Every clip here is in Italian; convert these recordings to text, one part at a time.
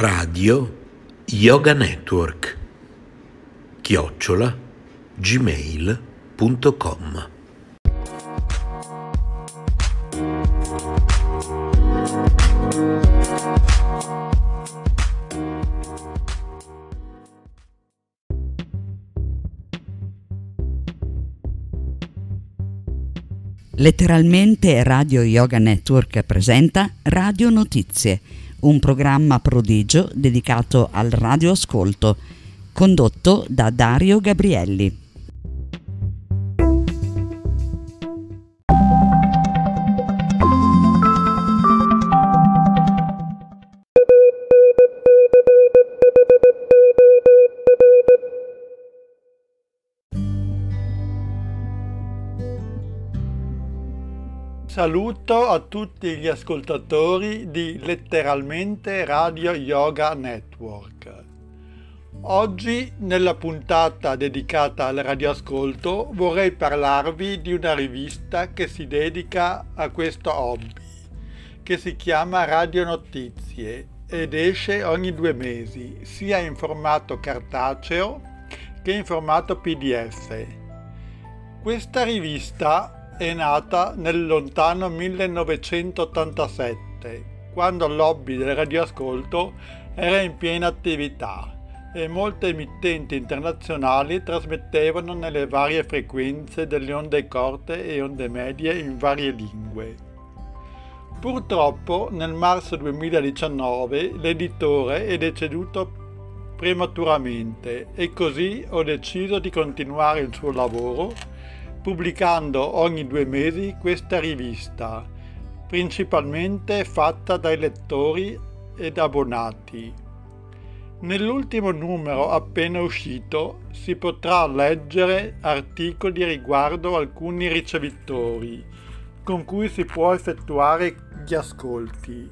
Radio Yoga Network @gmail.com. Letteralmente Radio Yoga Network presenta Radio Notizie, un programma prodigio dedicato al radioascolto, condotto da Dario Gabrielli. Saluto a tutti gli ascoltatori di Letteralmente Radio Yoga Network. Oggi, nella puntata dedicata al radioascolto, vorrei parlarvi di una rivista che si dedica a questo hobby, che si chiama Radio Notizie ed esce ogni 2 mesi, sia in formato cartaceo che in formato PDF. Questa rivista è nata nel lontano 1987, quando il lobby del radioascolto era in piena attività e molte emittenti internazionali trasmettevano nelle varie frequenze delle onde corte e onde medie in varie lingue. Purtroppo nel marzo 2019 l'editore è deceduto prematuramente e così ho deciso di continuare il suo lavoro pubblicando ogni 2 mesi questa rivista, principalmente fatta dai lettori ed abbonati. Nell'ultimo numero appena uscito si potrà leggere articoli riguardo alcuni ricevitori con cui si può effettuare gli ascolti,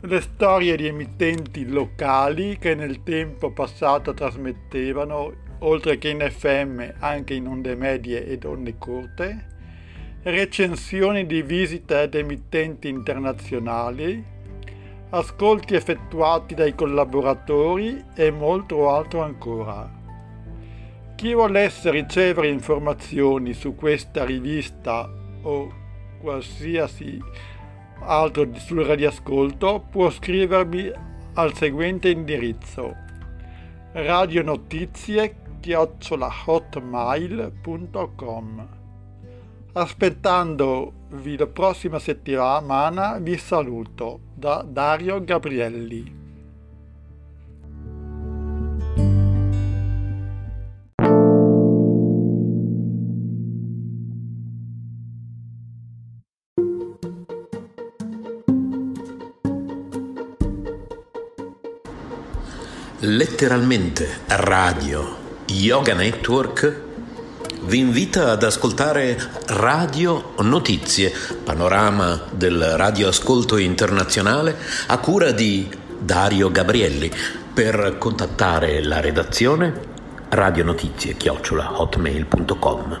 le storie di emittenti locali che nel tempo passato trasmettevano, oltre che in FM, anche in onde medie ed onde corte, recensioni di visite ad emittenti internazionali, ascolti effettuati dai collaboratori e molto altro ancora. Chi volesse ricevere informazioni su questa rivista o qualsiasi altro sul radioascolto può scrivermi al seguente indirizzo: radionotizie@hotmail.com. Aspettandovi la prossima settimana, vi saluto da Dario Gabrielli. Letteralmente Radio Yoga Network vi invita ad ascoltare Radio Notizie, panorama del radioascolto internazionale a cura di Dario Gabrielli. Per contattare la redazione, radionotizie@hotmail.com.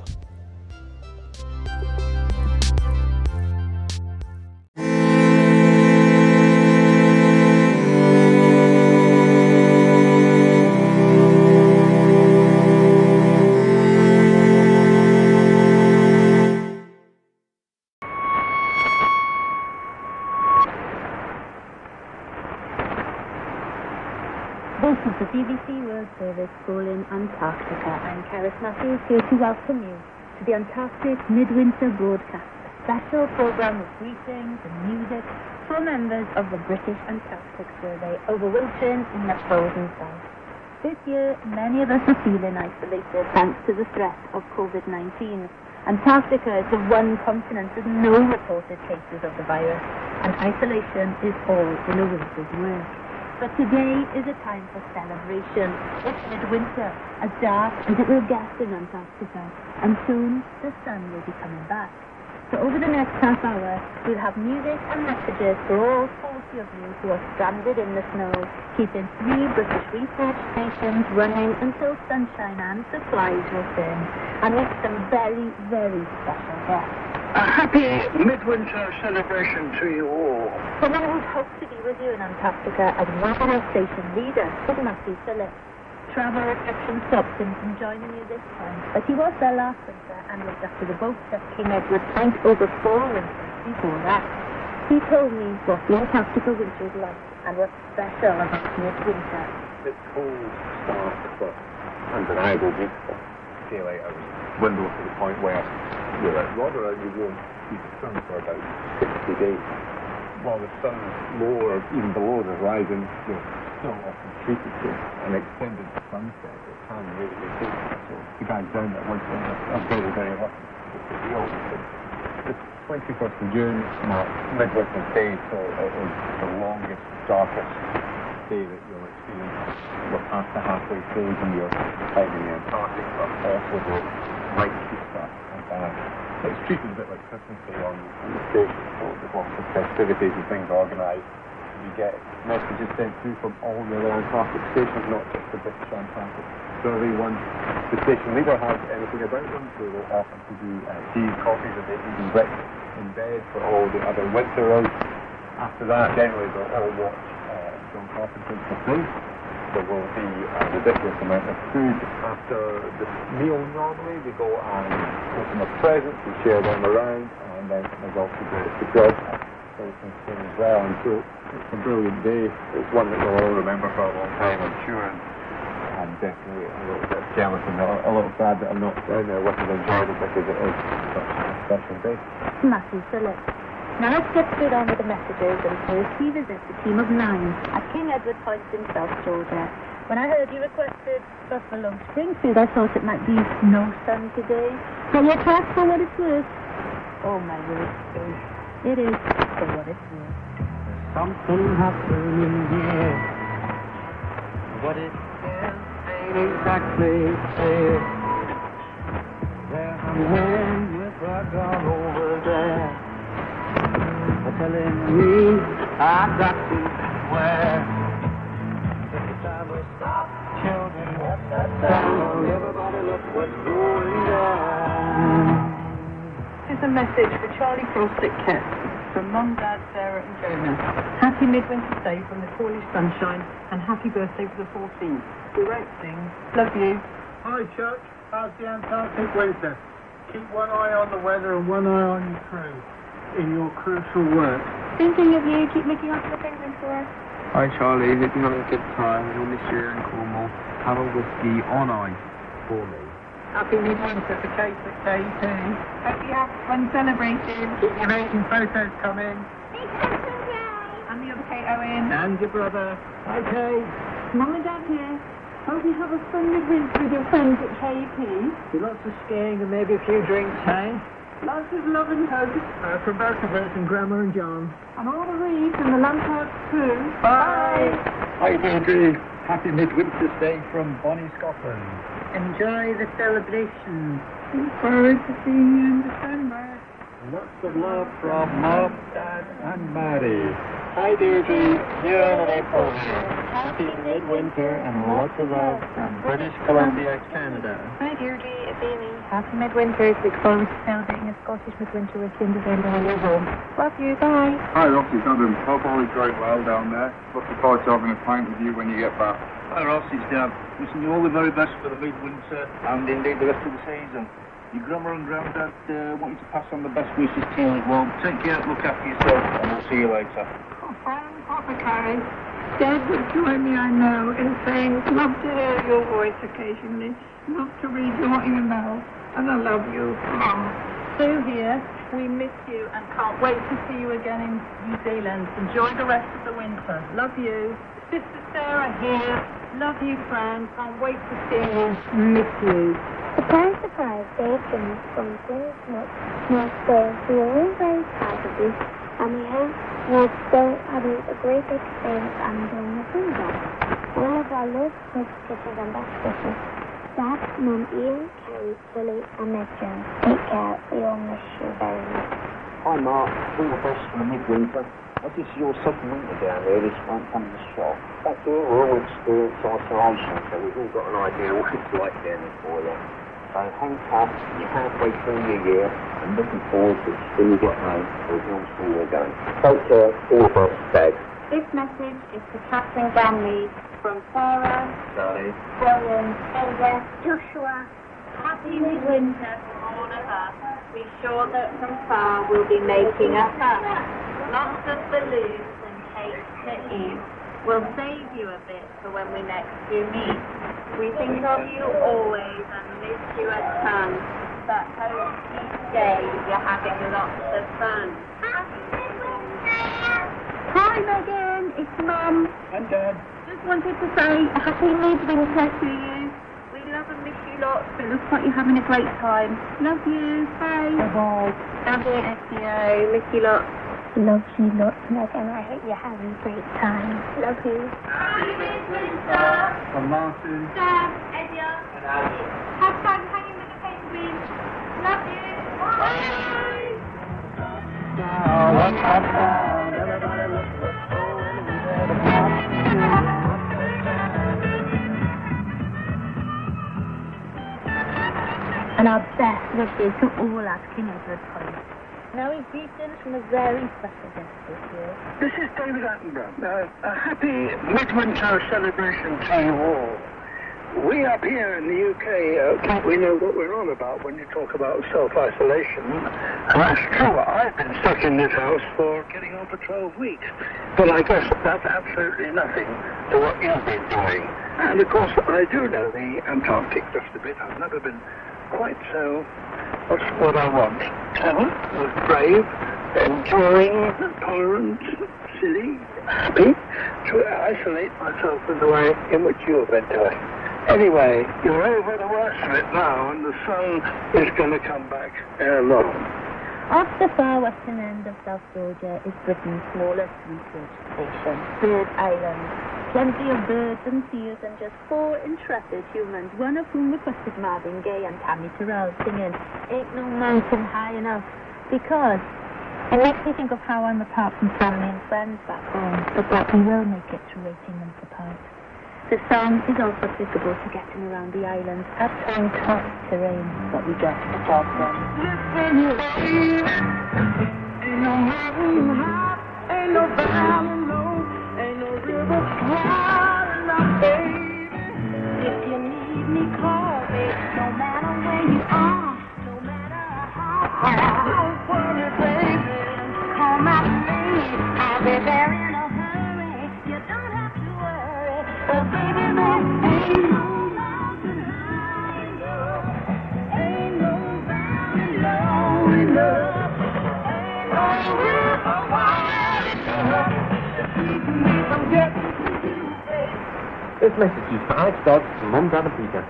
BBC World Service School in Antarctica. I'm Karis Matthews, here to welcome you to the Antarctic Midwinter Broadcast, a special programme of greetings and music for members of the British Antarctic Survey overwintering in the frozen south. This year, many of us are feeling isolated thanks to the threat of COVID-19. Antarctica is the one continent with no reported cases of the virus, and isolation is all in a winter's work. But today is a time for celebration. It's midwinter, as dark as it will get in Antarctica, and soon the sun will be coming back. So over the next half hour, we'll have music and messages for all 40 of you who are stranded in the snow, keeping 3 British research stations running until sunshine and supplies return, and with some very, very special guests. A happy midwinter celebration to you all. Well, I would hope to be with you in Antarctica as radio station leader with Matthew Philip. Travel restrictions stopped him from joining you this time, but he was there last winter and looked after the boats at King Edward Point over 4 winters before that. He told me what the Antarctica winter is like and what's special about midwinter. The cold starts to undeniable winter. CLA dwindles to the point where you're at rather only warm to the sun for about 60 days. While the sun's lower, even below the horizon, you're still often treated to an extended sunset that can really be taken. So the guys down that winter are very, very lucky. It's a real thing. The 21st of June marks midwinter day, so it is the longest, darkest day that you'll experience. We're past the halfway stage and you're in the Antarctic, but also the right kickstart. It's treated a bit like Christmas Day on the station, so there's lots of festivities and things organised. You get messages sent through from all the other Antarctic stations, not just the British Antarctic Survey ones. The station leader has anything about them, so they'll often do tea, coffee, and even breakfast. in bed for all the other winter roads. After that, generally they'll all watch film conferences for food. There will be a ridiculous amount of food. After the meal normally, we go and open up presents, we share them around, and then there's also the grudge as well. And so it's a brilliant day. It's one that we'll all remember for a long time, I'm sure. I'm definitely a little bit jealous and a little sad that I'm not down there with it and enjoying it, because it is such a special day. Matthew Philip. Now let's get straight on with the messages and first we visit the team of 9 at King Edward Point in South Georgia. When I heard you requested Buffalo Springfield, I thought it might be no sun today. But your task for what it's worth. Oh my word, it is for what it's worth. There's something happening in the air. What it is. Exactly clear. There's a man with a gun over there. They're telling me I've got to swear. It's time we stop, children. Everybody look what's going on. Here's a message for Charlie Frost Kent from Mum, Dad, Sarah and Jonah. Happy midwinter day from the Cornish sunshine and happy birthday for the 14th. We won't sing. Love you. Hi, Church. How's the Antarctic winter? Keep one eye on the weather and one eye on your crew in your crucial work. Thinking of you. Keep looking after the penguins for us. Hi, Charlie. Hope you're having a good time. You'll miss you in Cornwall. Have a whiskey on ice for me. Happy midwinter for Kate at K2. Hope you have fun celebrating. Keep your amazing photos coming. Big photos, yay! And the other Kate Owen. And your brother. Hi, Kate. Mum and Dad here. Hope you have a fun midwinter with your friends at KP. Lots of skiing and maybe a few drinks, hey? Lots of love and hugs. From both of us and Grandma and John. And all the Reeds and the Lampard crew. Bye! Hi, Deirdre. Happy midwinter day from Bonnie, Scotland. Enjoy the celebration. Look forward to seeing you in December. Lots of love from Mom, Dad and Maddie. Hi, Deirdre. Here on an April. Happy midwinter and lots of love from British Columbia, Canada. Hi, Deirdre. It's Amy. Happy midwinter. Look forward to celebrating a Scottish midwinter with you in December on your home. Love you. Bye. Hi, Rossie's Adam. Hope all is going well down there. Looking forward to having a pint with you when you get back. Hi, Rossie's Dad. Wishing you all the very best for the midwinter and indeed the rest of the season. Your grandma and granddad want you to pass on the best wishes to you as well. Take care. Look after yourself and we'll see you later. Friend, Papa Carrie, Dad would join me, I know, in saying, love to hear your voice occasionally, love to read your email, and I love you, Mum. Sue here, we miss you and can't wait to see you again in New Zealand. Enjoy the rest of the winter. Love you. Sister Sarah here, love you, Fran, can't wait to see you. Miss you. Surprise, surprise, Dave from Plymouth, North Wales, we are all very proud of you, and we have... We're still having a great experience and doing a thing back. All of our loads of pictures and best wishes. Dad, Mum, Ian, Carrie, Willie and Ned Jones. Take care, we all miss you very much. Hi Mark, all the best for the midwinter. What is your second winter down here? This won't come as a shock. Back here we're all experienced isolation, so we've all got an idea what it's like down here for you. So hang tough, you're halfway through your year, and looking forward to when you get home, or you'll see where you're going. Take care, all of us, Dave. This message is for Catherine Granley, from Sarah, Charlie, William, Ada, Joshua. Happy midwinter from all of us. Be sure that from far we'll be making a fuss. Lots of balloons and cakes to eat. We'll save you a bit for when we next do meet. We think of you always and miss you a ton, but hope each day you're having lots of fun. Happy midwinter! Hi Megan, it's Mum. And Dad. Just wanted to say happy midwinter to you. We love and miss you lots, but it looks like you're having a great time. Love you, bye. Bye-bye. Love you, SEO, miss you lots. Love you lots, Megan. I hope you're having a great time. Love you. Happy midwinter! From Martin. Dad, Edgar. And Adam. Have fun hanging with the penguins. Love you. Bye! Now, what's up now? Everybody look what's going on. And our best wishes to all at King Edward Point. Now he's greetings from a very special guest this year. This is David Attenborough. A happy midwinter celebration to you all. We up here in the UK think we know what we're on about when you talk about self-isolation. And that's true. I've been stuck in this house for getting on for 12 weeks. But I guess that's absolutely nothing to what you've been doing. And of course, I do know the Antarctic just a bit. I've never been quite so, that's what I want. Talent, brave, enduring, tolerant, silly, happy, to isolate myself in the way in which you have been doing. Anyway, you're over the worst of it now, and the sun is going to come back ere long. Off the far western end of South Georgia is Britain's smallest research station, Bird Island. Plenty of birds and seals and just four intrepid humans, one of whom requested Marvin Gaye and Tammy Terrell singing Ain't No Mountain High Enough, because it makes me think of how I'm apart from family and friends back home, but that we will make it through 18 months apart. The song is also applicable to getting around the island at times tough terrain that we get to talk about. Listen, baby, ain't no mountain high, ain't no valley low, ain't no river wide enough, baby. If you need me, call me, no matter where you are, no matter how far. Don't worry, baby, call my name, I'll be there in a hurry, you don't have to worry. Well, baby, there ain't no mountain high enough, ain't no valley low enough, ain't no river wide enough to keep me from getting to you, babe. This message is for Ike Dodds and Mum, Dad and Peter.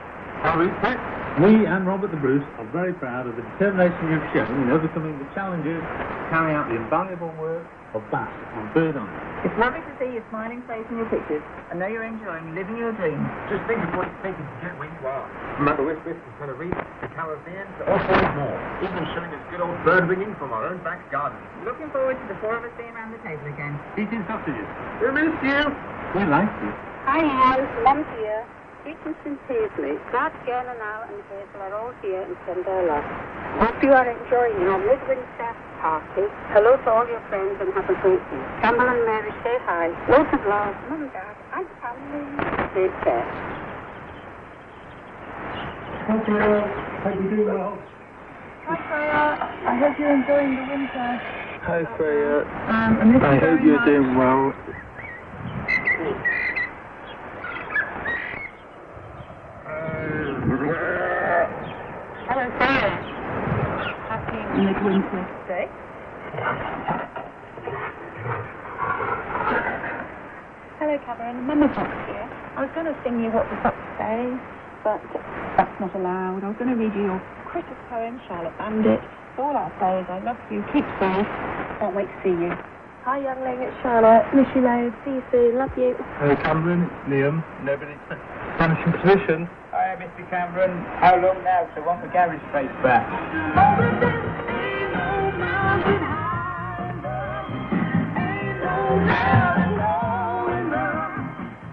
How are you, Pat? Me and Robert the Bruce are very proud of the determination you've shown in overcoming the challenges to carry out the invaluable work of Bass on Bird Island. It's lovely to see your smiling face in your pictures. I know you're enjoying living your dream. Just think of what it's taken to get where you are. From Aberystwyth to Tenerife, to Caribbean, to all sorts more. Even showing us good old bird winging from our own back garden. Looking forward to the four of us being around the table again. Eating sausages. We miss you. We like you. Hi, Anne. Mum's here. Greetings from Paisley. Brad, Gerna now and Hazel are all here in Cinderella. Hope you are enjoying our midwinter party. Hello to all your friends and have a great week. Campbell and Mary say hi. Lots of love, Mum, Dad, and family. Take care. Hi, Sarah. Hope you're doing well. Hi, Sarah. I hope you're enjoying the winter. Hi, Sarah. I hope you're doing well. Hello, Sarah. Happy midwinter day. Hello, Cameron. Mama Fox here. I was going to sing you What the Fox Says, but that's not allowed. I was going to read you your cricket poem, Charlotte Bandit. All I'll say is I love you, keep safe. Can't wait to see you. Hi, youngling, it's Charlotte. Miss you, loads. See you soon. Love you. Hello, Cameron. It's Liam. Nobody expects vanishing position. Hi, Mr. Cameron. How long now? So I want the garage space back.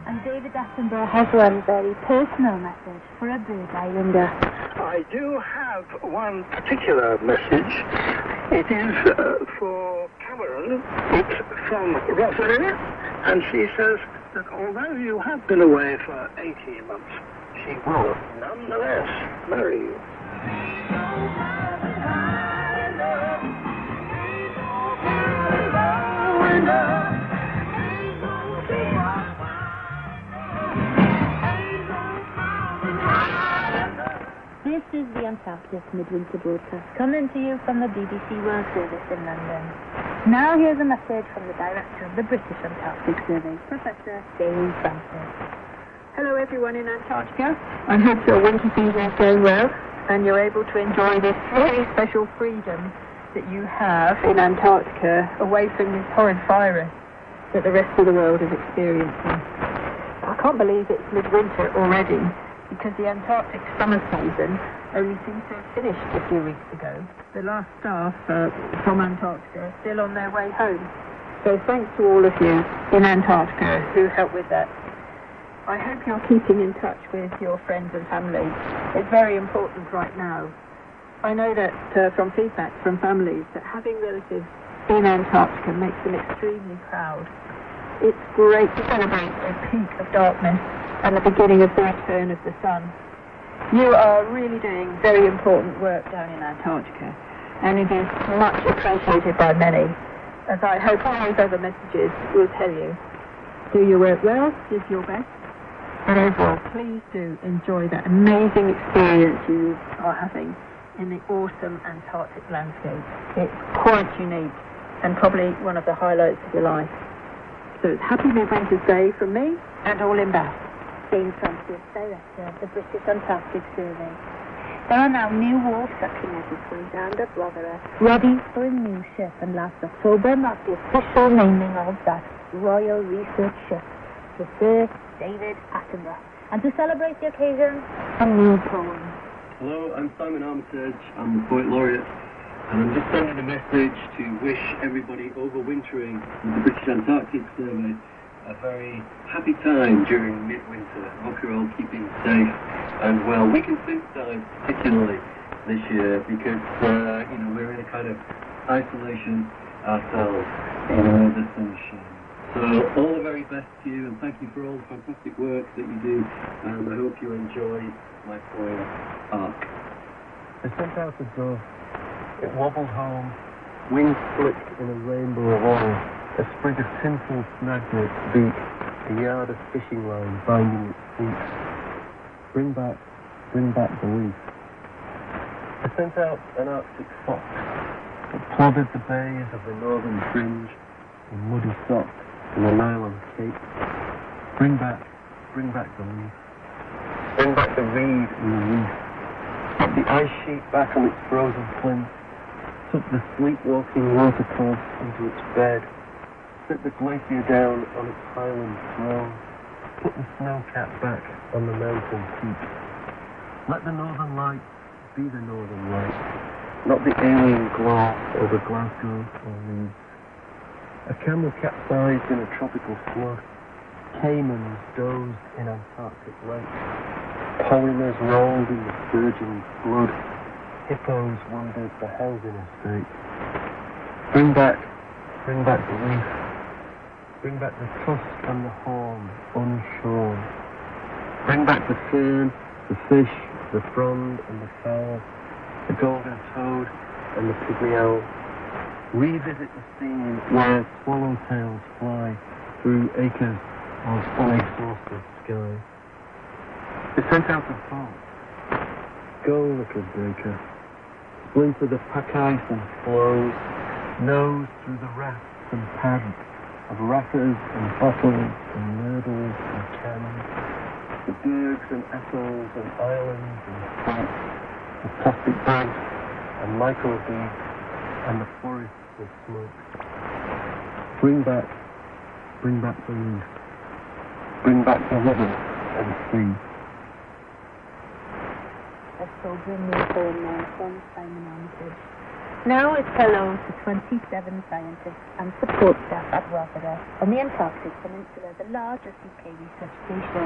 And David Attenborough has one very personal message for a Bird Islander. I do have one particular message. It is for Cameron. It's from Rothera, and she says that although you have been away for 18 months, she will nonetheless marry you. This is the Antarctic Midwinter Broadcast, coming to you from the BBC World Service in London. Now here's a message from the director of the British Antarctic Survey, Professor Dave Francis. Hello everyone in Antarctica. I hope your winter season is going well and you're able to enjoy this very special freedom that you have in Antarctica away from this horrid virus that the rest of the world is experiencing. I can't believe it's midwinter already because the Antarctic summer season only seems to have finished a few weeks ago. The last staff from Antarctica are still on their way home. So thanks to all of you in Antarctica who helped with that. I hope you're keeping in touch with your friends and family. It's very important right now. I know that from feedback from families that having relatives in Antarctica makes them extremely proud. It's great to celebrate the peak of darkness and the beginning of the return of the sun. You are really doing very important work down in Antarctica, and it is much appreciated by many, as I hope all those other messages will tell you. Do your work well, give your best, and overall, please do enjoy that amazing experience you are having in the awesome Antarctic landscape. It's quite unique and probably one of the highlights of your life. So it's Happy Midwinter's Day from me and all in Bath. Dean Francis, Director of the British Antarctic Survey. There are now new war-sucking between Dan and Rothera, ready for a new ship, and last October marked the official naming of that Royal Research Ship, the Sir David Attenborough. And to celebrate the occasion, a new poem. Hello, I'm Simon Armitage, I'm the Poet Laureate, and I'm just sending a message to wish everybody overwintering with the British Antarctic Survey a very happy time during midwinter. Hope you're all keeping safe and well. We can sleep time, particularly this year, because we're in a kind of isolation ourselves in the sunshine. So all the very best to you, and thank you for all the fantastic work that you do, and I hope you enjoy my foil arc. I sent out the dove. It wobbled home, wings flicked in a rainbow of orange. A sprig of tinsel snagged in its beak, a yard of fishing line binding its feet. Bring back the leaf. I sent out an Arctic fox that plodded the bays of the northern fringe in muddy socks and a nylon cape. Bring back the leaf. Bring back the reed and the reef. Put the ice sheet back on its frozen plinth. Took the sleepwalking watercourse into its bed. Set the glacier down on its highland throne. Put the snow-cap back on the mountain peak. Let the northern light be the northern light, not the alien glow over Glasgow or Leeds. A camel capsized in a tropical flood. Caimans dozed in Antarctic lakes. Polymers rolled in the surging flood. Hippos wandered the housing estate. Bring back the leaf. Bring back the tusk and the horn, unshorn. Bring back the fern, the fish, the frond and the fowl, the golden toad and the pygmy owl. Revisit the scene where swallowtails fly through acres of unexhausted sky. They sent out a bolt. Go, little breaker. Splinter the pack ice and flows, nose through the rafts and pads of ratters and bottles and myrtles and cans, the bergs and atolls and islands and flats, the plastic bags and microbeads and the forests of smoke. Bring back the leaf. Bring back the river and sea. A sovereign new home now from Simon Armitage. Now it's hello to 27 scientists and support staff at Rothera on the Antarctic Peninsula, the largest UK research station.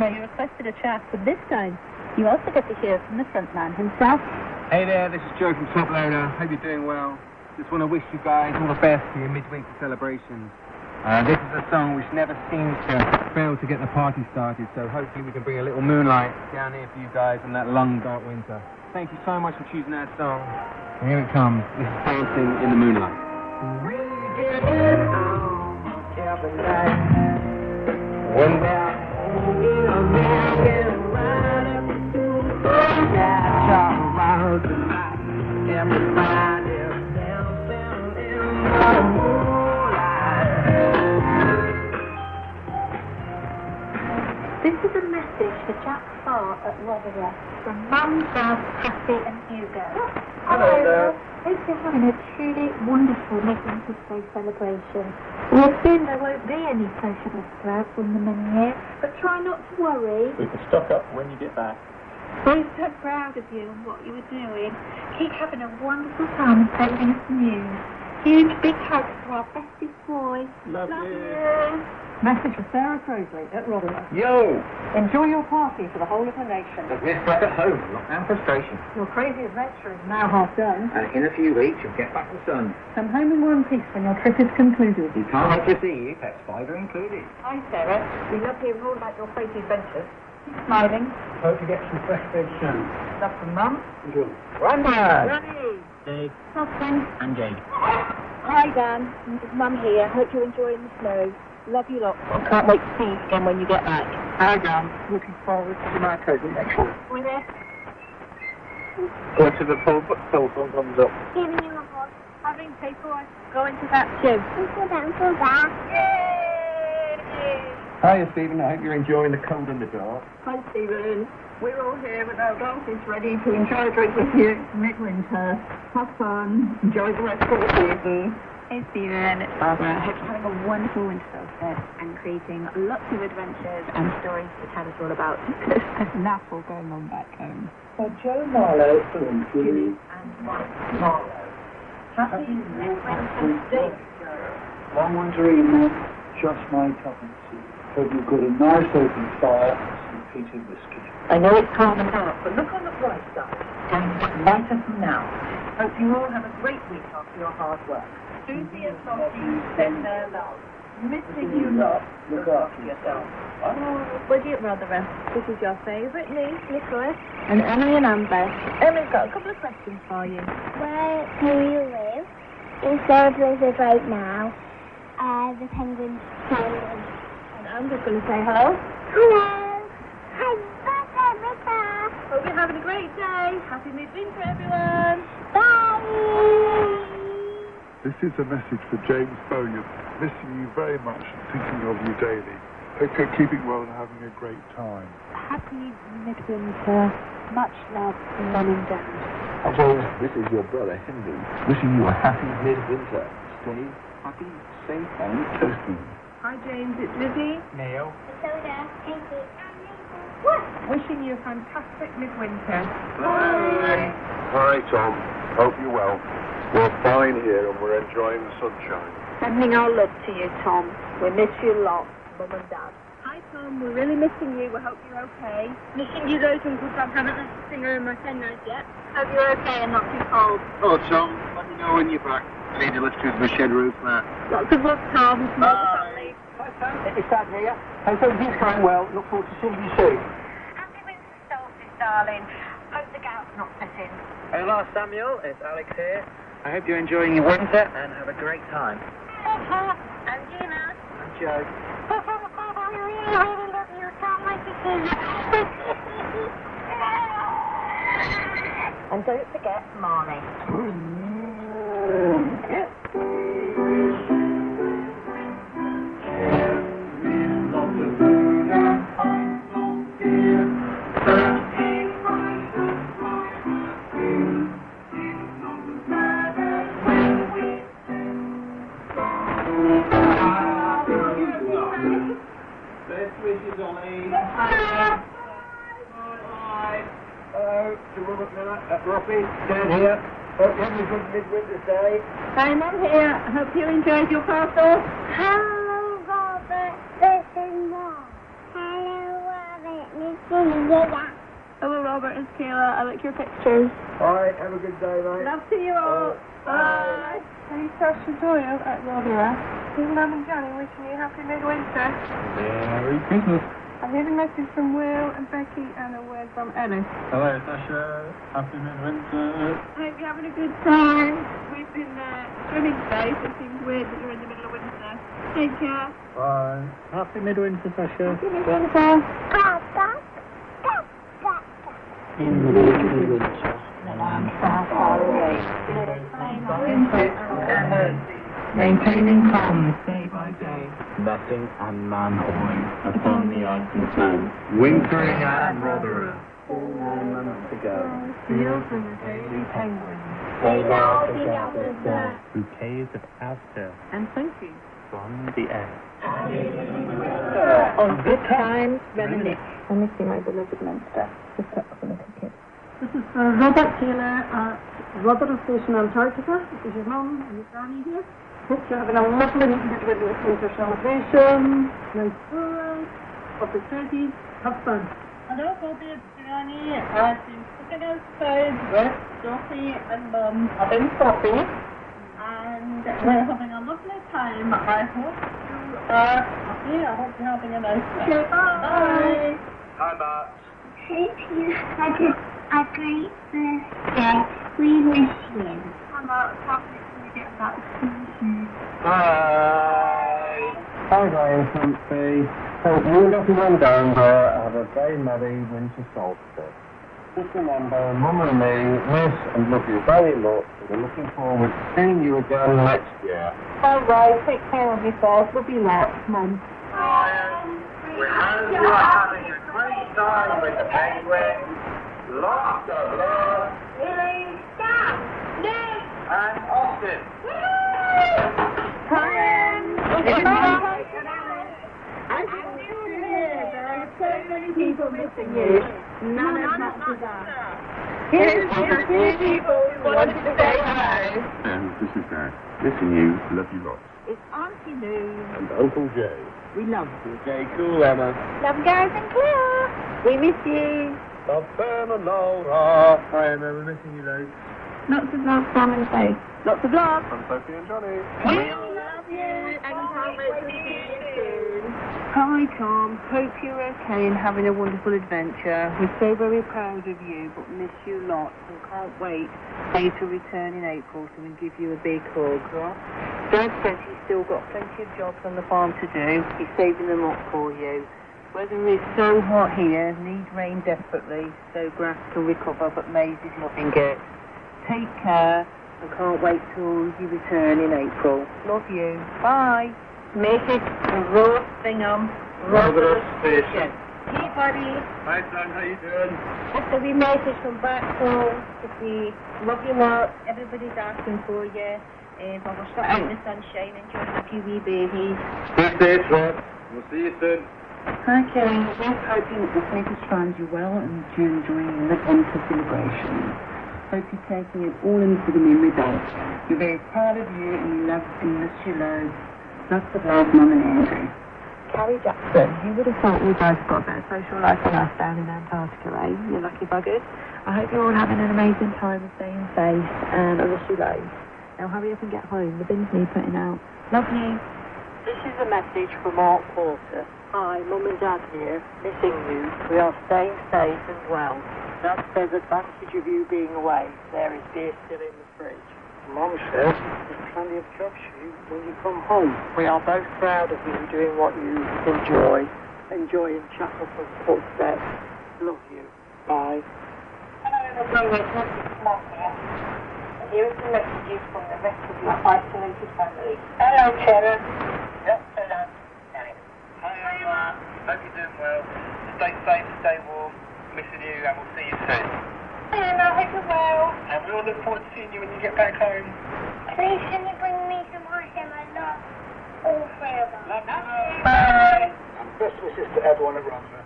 Now you requested a chat, but this time you also get to hear from the front man himself. Hey there, this is Joe from Shortwavearchive. Hope you're doing well. Just want to wish you guys all the best for your midwinter celebrations. This is a song which never seems to fail to get the party started, so hopefully we can bring a little moonlight down here for you guys in that long dark winter. Thank you so much for choosing that song. Here it comes, this is Dancing in the Moonlight. We get it on every night. When that old American rider goes out all tonight, everybody's dancing in the moonlight. This is a message for Jack Farr at Rothera from Mum, Dad, Kathy and Hugo. Hello there. Hope you're having a truly wonderful Midwinter's Day celebration. We assume there won't be any sociable sprouts in the menu, but try not to worry. We can stock up when you get back. We're so proud of you and what you were doing. Keep having a wonderful time and sending us the news. Huge big hug to our bestest boy. Love you. Message for Sarah Crosley at Rotherham. Yo! Enjoy your party for the whole of the nation. But we're stuck at home, lockdown frustration. Your crazy adventure is now half done. And in a few weeks you'll get back to sun. Come home in one piece when your trip is concluded. You can't wait to see you, pet spider included. Hi Sarah, we love to hear all about your crazy adventures. Keep smiling. Hope you get some fresh veg soon. Love from Mum. Enjoy. Grandma! Johnny! Dave. Stephen. And Jade. Hi Dan, it's Mum here. Hope you're enjoying the snow. Love you lot. I can't wait to see you again when you get back. Hi, Dan. Looking forward to my cousin next week. We're there. Going to the pub, but the telephone comes up. Giving you a hug. Having people going to that gym. We're going for that. Yay! Hiya, Stephen. I hope you're enjoying the cold and the dark. Hi, Stephen. We're all here with our glasses ready to enjoy a drink with you. Midwinter. Have fun. Enjoy the rest of the season. Hey Stephen, it's Barbara. I hope you're having a wonderful winter solstice and creating lots of adventures and stories to tell us all about. There's an apple going on back home. So Joe Marlowe, Julie and Mark Marlowe. Happy Midwinter Day, Joe. Long winter evening, just my cup of tea. Hope you've got a nice open fire and some peated whiskey. I know it's calm and dark, but look on the bright side. It's lighter from now. Hope you all have a great week after your hard work. Susie and Sophie send their love. Missing you lot, look after yourself. We're here at Rotherham. This is your favourite niece, Nicholas. And Emily and Amber. Emily's got a couple of questions for you. Where do you live? In Southampton right now. The penguins. And Amber's going to say hello. Hello. Happy birthday, Missa. Hope you're having a great day. Happy midwinter, everyone. Bye. This is a message for James Bowyer. Missing you very much and thinking of you daily. Hope you're keeping well and having a great time. Happy midwinter. Much love from Mum and Dad. Hello, this is your brother Henry. Wishing you a happy midwinter. Stay happy, safe and toasty. Hi James, it's Lizzie. Neil. Soda. Thank you. Wishing you a fantastic midwinter. Bye. Hi Tom. Hope you're well. We're fine here and we're enjoying the sunshine. Sending our love to you, Tom. We miss you a lot, Mum and Dad. Hi, Tom. We're really missing you. We hope you're okay. Missing you loads, Uncle Tom. Haven't left the singer in my fenders yet. Hope you're okay and not too cold. Oh, Tom. Let me know when you're back. I need to lift you to the shed roof there. Lots of love, Tom. Bye. Family. Hi, Tom. It's Dad here. I hope he's going well. Look forward to seeing you soon. Happy winter solstice, darling. Hope the gout's not set in. Hello, Samuel. It's Alex here. I hope you're enjoying your winter and have a great time. Papa, I'm Gina. I'm Joe. Papa, I really love you. Can't wait to see you. And don't forget Marnie. This is Ollie. Hi. Hello to Robert Miller at Roffey. Dan here. Hope you have a good midwinter day. Hi, Mum here. Hope you enjoyed your parcel. Hello, Robert. Listen more. Hello, Robert. Listen more. Hello, Robert. It's Kayla. I like your pictures. Alright, have a good day, mate. Love to you all. Bye. Any social joy at Rothera? Mum and Johnny wishing you a happy midwinter. Merry Christmas. I've heard a message from Will and Becky and a word from Ellis. Hello, Sasha. Happy midwinter. I hope you're having a good time. We've been swimming today, so it seems weird that you're in the middle of winter. Take care. Bye. Happy midwinter, Sasha. Happy midwinter. In the midwinter. I'm far away. Winter. Maintaining calmness day by day. Nothing and man hauling upon the ice and snow. Wintering at Rotherham. All 1 month to go. Seals and the daily penguins. They now the there. Bouquets of aster and Sophie from the air. On good times, reminisce. I miss you, my beloved Munster. Just up from the ticket. This is Robert Taylor at Rothera Station, Antarctica. This is your mum and your granny here. Hope you're having a lovely weekend with your winter celebration. Nice food, opportunities, have fun. Hello, Bobby and Granny. I've been sitting outside with Sophie and Mum having coffee, and we're having a lovely time. I hope you are happy. I hope you're having a nice day. Okay, bye. Bye. Hi, Bart. Hey, Peter. I just. A great birthday, we wish you. I'm out of topics when we get back to you. Bye! Hi Ryan, Humphrey. Hope you and everyone down there have a very merry winter solstice. Just remember, Mum and me miss and love you very much, and we're looking forward to seeing you again next year. Bye Ryan, take care of yourself, we'll be lots, Mum. Ryan, we hope you are having a great time with the penguins. Lots of love, Lily, Dan, Nick, and Austin. There are so many people missing you. None of us are there. Here's to the few people who wanted to say hello. And this is Dan. Missing you, love you lots. It's Auntie Lou. And Uncle Jay. We love you. Jay, cool, Emma. Love guys and Claire. We miss you. Love Sam and Laura. Hi Emma, we're missing you though. Lots of love, Sam and Faye. Lots of love from Sophie and Johnny. We all love you and can't wait to see you soon. Hi Tom, hope you're okay and having a wonderful adventure. We're so very proud of you but miss you lots and can't wait for you to return in April so we can give you a big hug. Dad says he's still got plenty of jobs on the farm to do. He's saving them up for you. Weather is so hot here, need rain desperately, so grass can recover, but maize is loving it. Take care, and can't wait till you return in April. Love you. Bye. Make it to Rothingham, Rotherham Station. Hey, buddy. Hi, son. How you doing? That's a wee message from back home to see. Love you lot. Everybody's asking for you. But we're stuck in the sunshine and enjoying a few wee babies. Stay safe, Rob. We'll see you soon. Hi Carrie, we're hoping that the papers finds you well and that you're enjoying the winter celebration. Hope you're taking it all in for the memory bank. We're very proud of you and we love and miss you loads. Lots of love, Mum and Andrew. Carrie Jackson, you would have thought we both got better social life than us down in Antarctica, eh? You lucky buggers. I hope you're all having an amazing time staying safe and I wish you loads. Now hurry up and get home, the bins need putting out. Love you. This is a message from Mark Porter. Hi, Mum and Dad here, missing you. We are staying safe and well. Dad says advantage of you being away. There is beer still in the fridge. Mum says there's plenty of jobs for you when you come home. We are both proud of you doing what you enjoy. Enjoying chapel for footsteps. Love you. Bye. Hello everybody, it's Matthew Philip here. And here are some messages from the rest of my isolated family. Hello Karen. Hope you're doing well. Stay safe, stay warm. Missing you, and we'll see you soon. And I hope you're well. And we all look forward to seeing you when you get back home. Please, can you bring me some ice and I love all three of us. Love you. Bye. And best wishes to everyone at Rothera.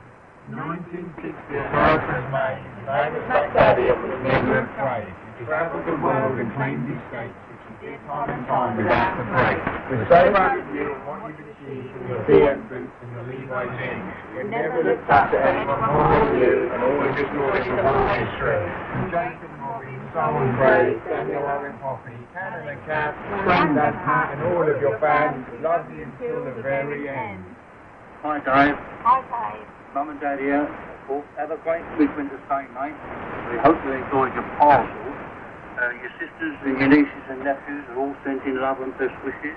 1960 was made. I was back daddy up in the England trade. You traveled the world and claimed these states, which you did time and time without the break. We're so proud of you and what you've achieved in your BM boots and your Levi jeans. We've never looked up to anyone more than you and always ignored you all the way through. From Jason Morgan, Simon Gray, Daniel Owen Hoppy, Canada Cat, Brandon Pat and all of your fans love you till the very end. Hi Dave. Hi Dave. Mum and Dad here. Have a great weekend of staying, mate. We hope you enjoyed your parcels. Your sisters and your nieces and nephews are all sent in love and best wishes.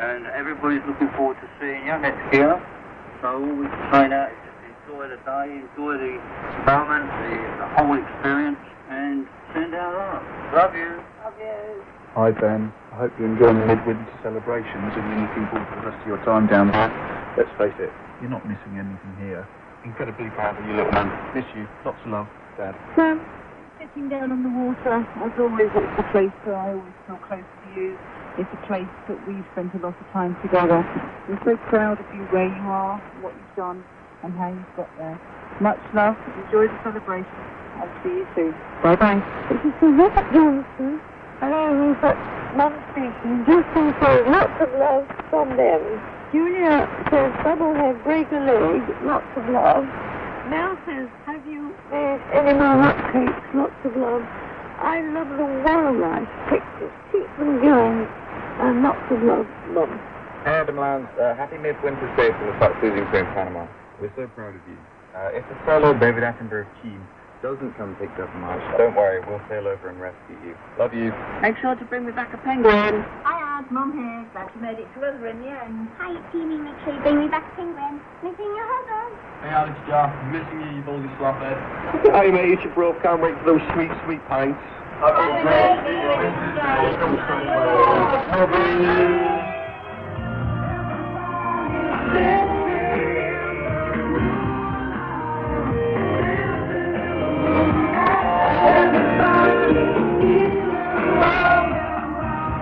And everybody's looking forward to seeing you next year. So all we can say now is just enjoy the day, enjoy the moment, the whole experience, and send our love. Love you. Love you. Hi Ben, I hope you're enjoying the midwinter celebrations and you're looking forward to the rest of your time down there. Let's face it, you're not missing anything here. Incredibly proud of you, little man. Miss you. Lots of love, Dad. Sam, sitting down on the water, as always, it's a place that I always feel close to you. It's a place that we've spent a lot of time together. We're so proud of you, where you are, what you've done, and how you've got there. Much love. Enjoy the celebration. I'll see you soon. Bye-bye. This is Rebecca Johnson. Hello, Rupert. Mum speaking. Just to say lots of love from them. Julia says, Bubblehead, break a leg. Lots of love. Mel says, have you made any more cupcakes? Lots of love. I love the wildlife pictures. Keep them going. And lots of love, Mum. Adam Lounge, happy midwinter day from the Fox Losing Show in Panama. We're so proud of you. If the fellow David Attenborough team doesn't come pick up Marsh, don't worry, we'll sail over and rescue you. Love you. Make sure to bring me back a penguin. Hi, Ad, Mum here. Glad you made it to Rother in the end. Hi, teaming. Make sure you bring me back a penguin. Missing your husband. Hey, Alex Jar. I'm missing you, you baldy slaphead. Hey, mate, you should both can't wait for those sweet, sweet pints. Happy birthday.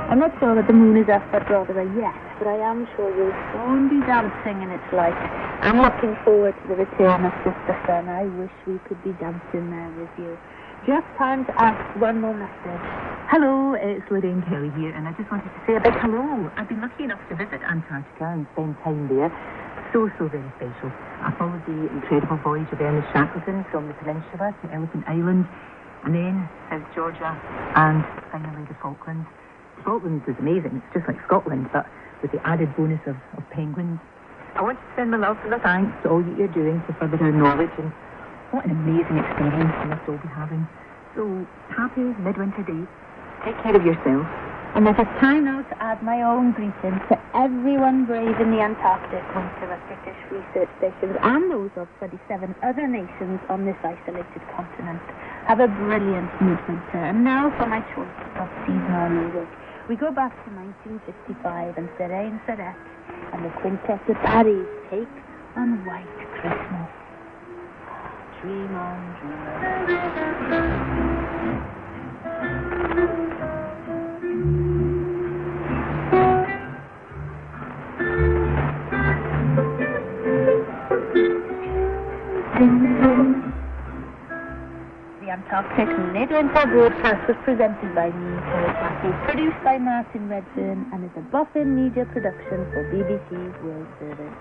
I'm not sure that the moon is up at Rothera yet, but I am sure you'll soon be dancing in its light. I'm looking forward to the return of Sister Sun. I wish we could be dancing there with you. Just time to ask one more message. Hello, it's Lorraine Kelly here, and I just wanted to say a big hello. I've been lucky enough to visit Antarctica and spend time there. So very special. I followed the incredible voyage of Ernest Shackleton from the peninsula to Elephant Island, and then South Georgia, and finally the Falklands. Scotland was amazing. It's just like Scotland, but with the added bonus of penguins. I want to send my love and my thanks to all that you're doing to further our knowledge, and what an amazing experience we must all be having. So, happy midwinter day. Take care of yourself. And it is time now to add my own greeting to everyone brave in the Antarctic winter at British research stations and those of 27 other nations on this isolated continent. Have a brilliant midwinter. And now for my choice of seasonal music. We go back to 1955 and Serene Serret and the Quintet de Paris take on White Christmas. Dream on, dream on. The Antarctic Midwinter Broadcast was presented by me, Karis Matthews, produced by Martin Redfern, and is a Boffin Media production for BBC World Service.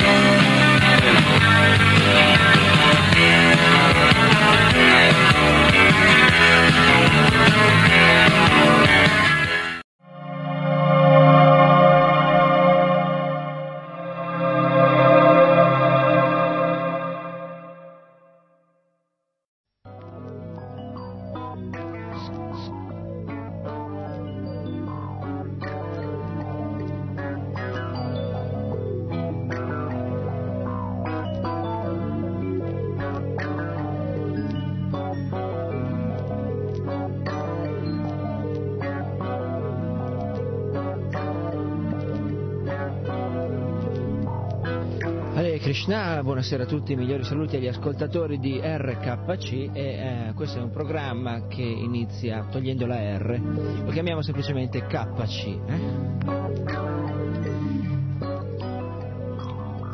Krishna, buonasera a tutti, migliori saluti agli ascoltatori di RKC questo è un programma che inizia togliendo la R, lo chiamiamo semplicemente KC.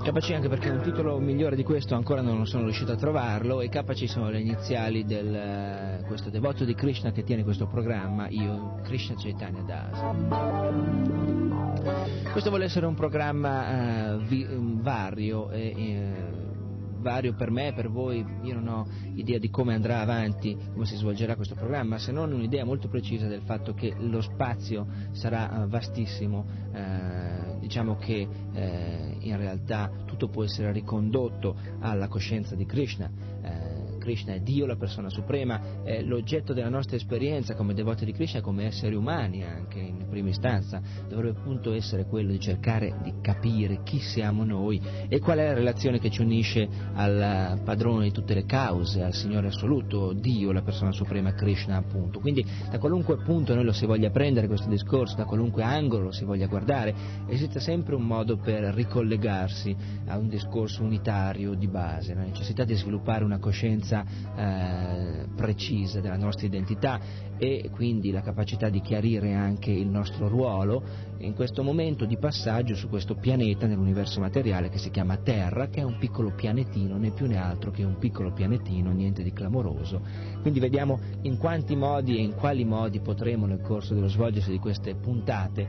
KC anche perché un titolo migliore di questo ancora non sono riuscito a trovarlo, e KC sono le iniziali del questo devoto di Krishna che tiene questo programma, io, Krishna Chaitanya Das. Questo vuole essere un programma vario per me, per voi. Io non ho idea di come andrà avanti, come si svolgerà questo programma, se non un'idea molto precisa del fatto che lo spazio sarà vastissimo, diciamo che in realtà tutto può essere ricondotto alla coscienza di Krishna. Krishna è Dio, la persona suprema, è l'oggetto della nostra esperienza come devoti di Krishna, come esseri umani anche in prima istanza. Dovrebbe appunto essere quello di cercare di capire chi siamo noi e qual è la relazione che ci unisce al padrone di tutte le cause, al Signore assoluto, Dio, la persona suprema, Krishna appunto. Quindi da qualunque punto noi lo si voglia prendere questo discorso, da qualunque angolo lo si voglia guardare, esiste sempre un modo per ricollegarsi a un discorso unitario di base, la necessità di sviluppare una coscienza precisa della nostra identità e quindi la capacità di chiarire anche il nostro ruolo in questo momento di passaggio su questo pianeta nell'universo materiale che si chiama Terra, che è un piccolo pianetino, né più né altro che un piccolo pianetino, niente di clamoroso. Quindi vediamo in quanti modi e in quali modi potremo nel corso dello svolgersi di queste puntate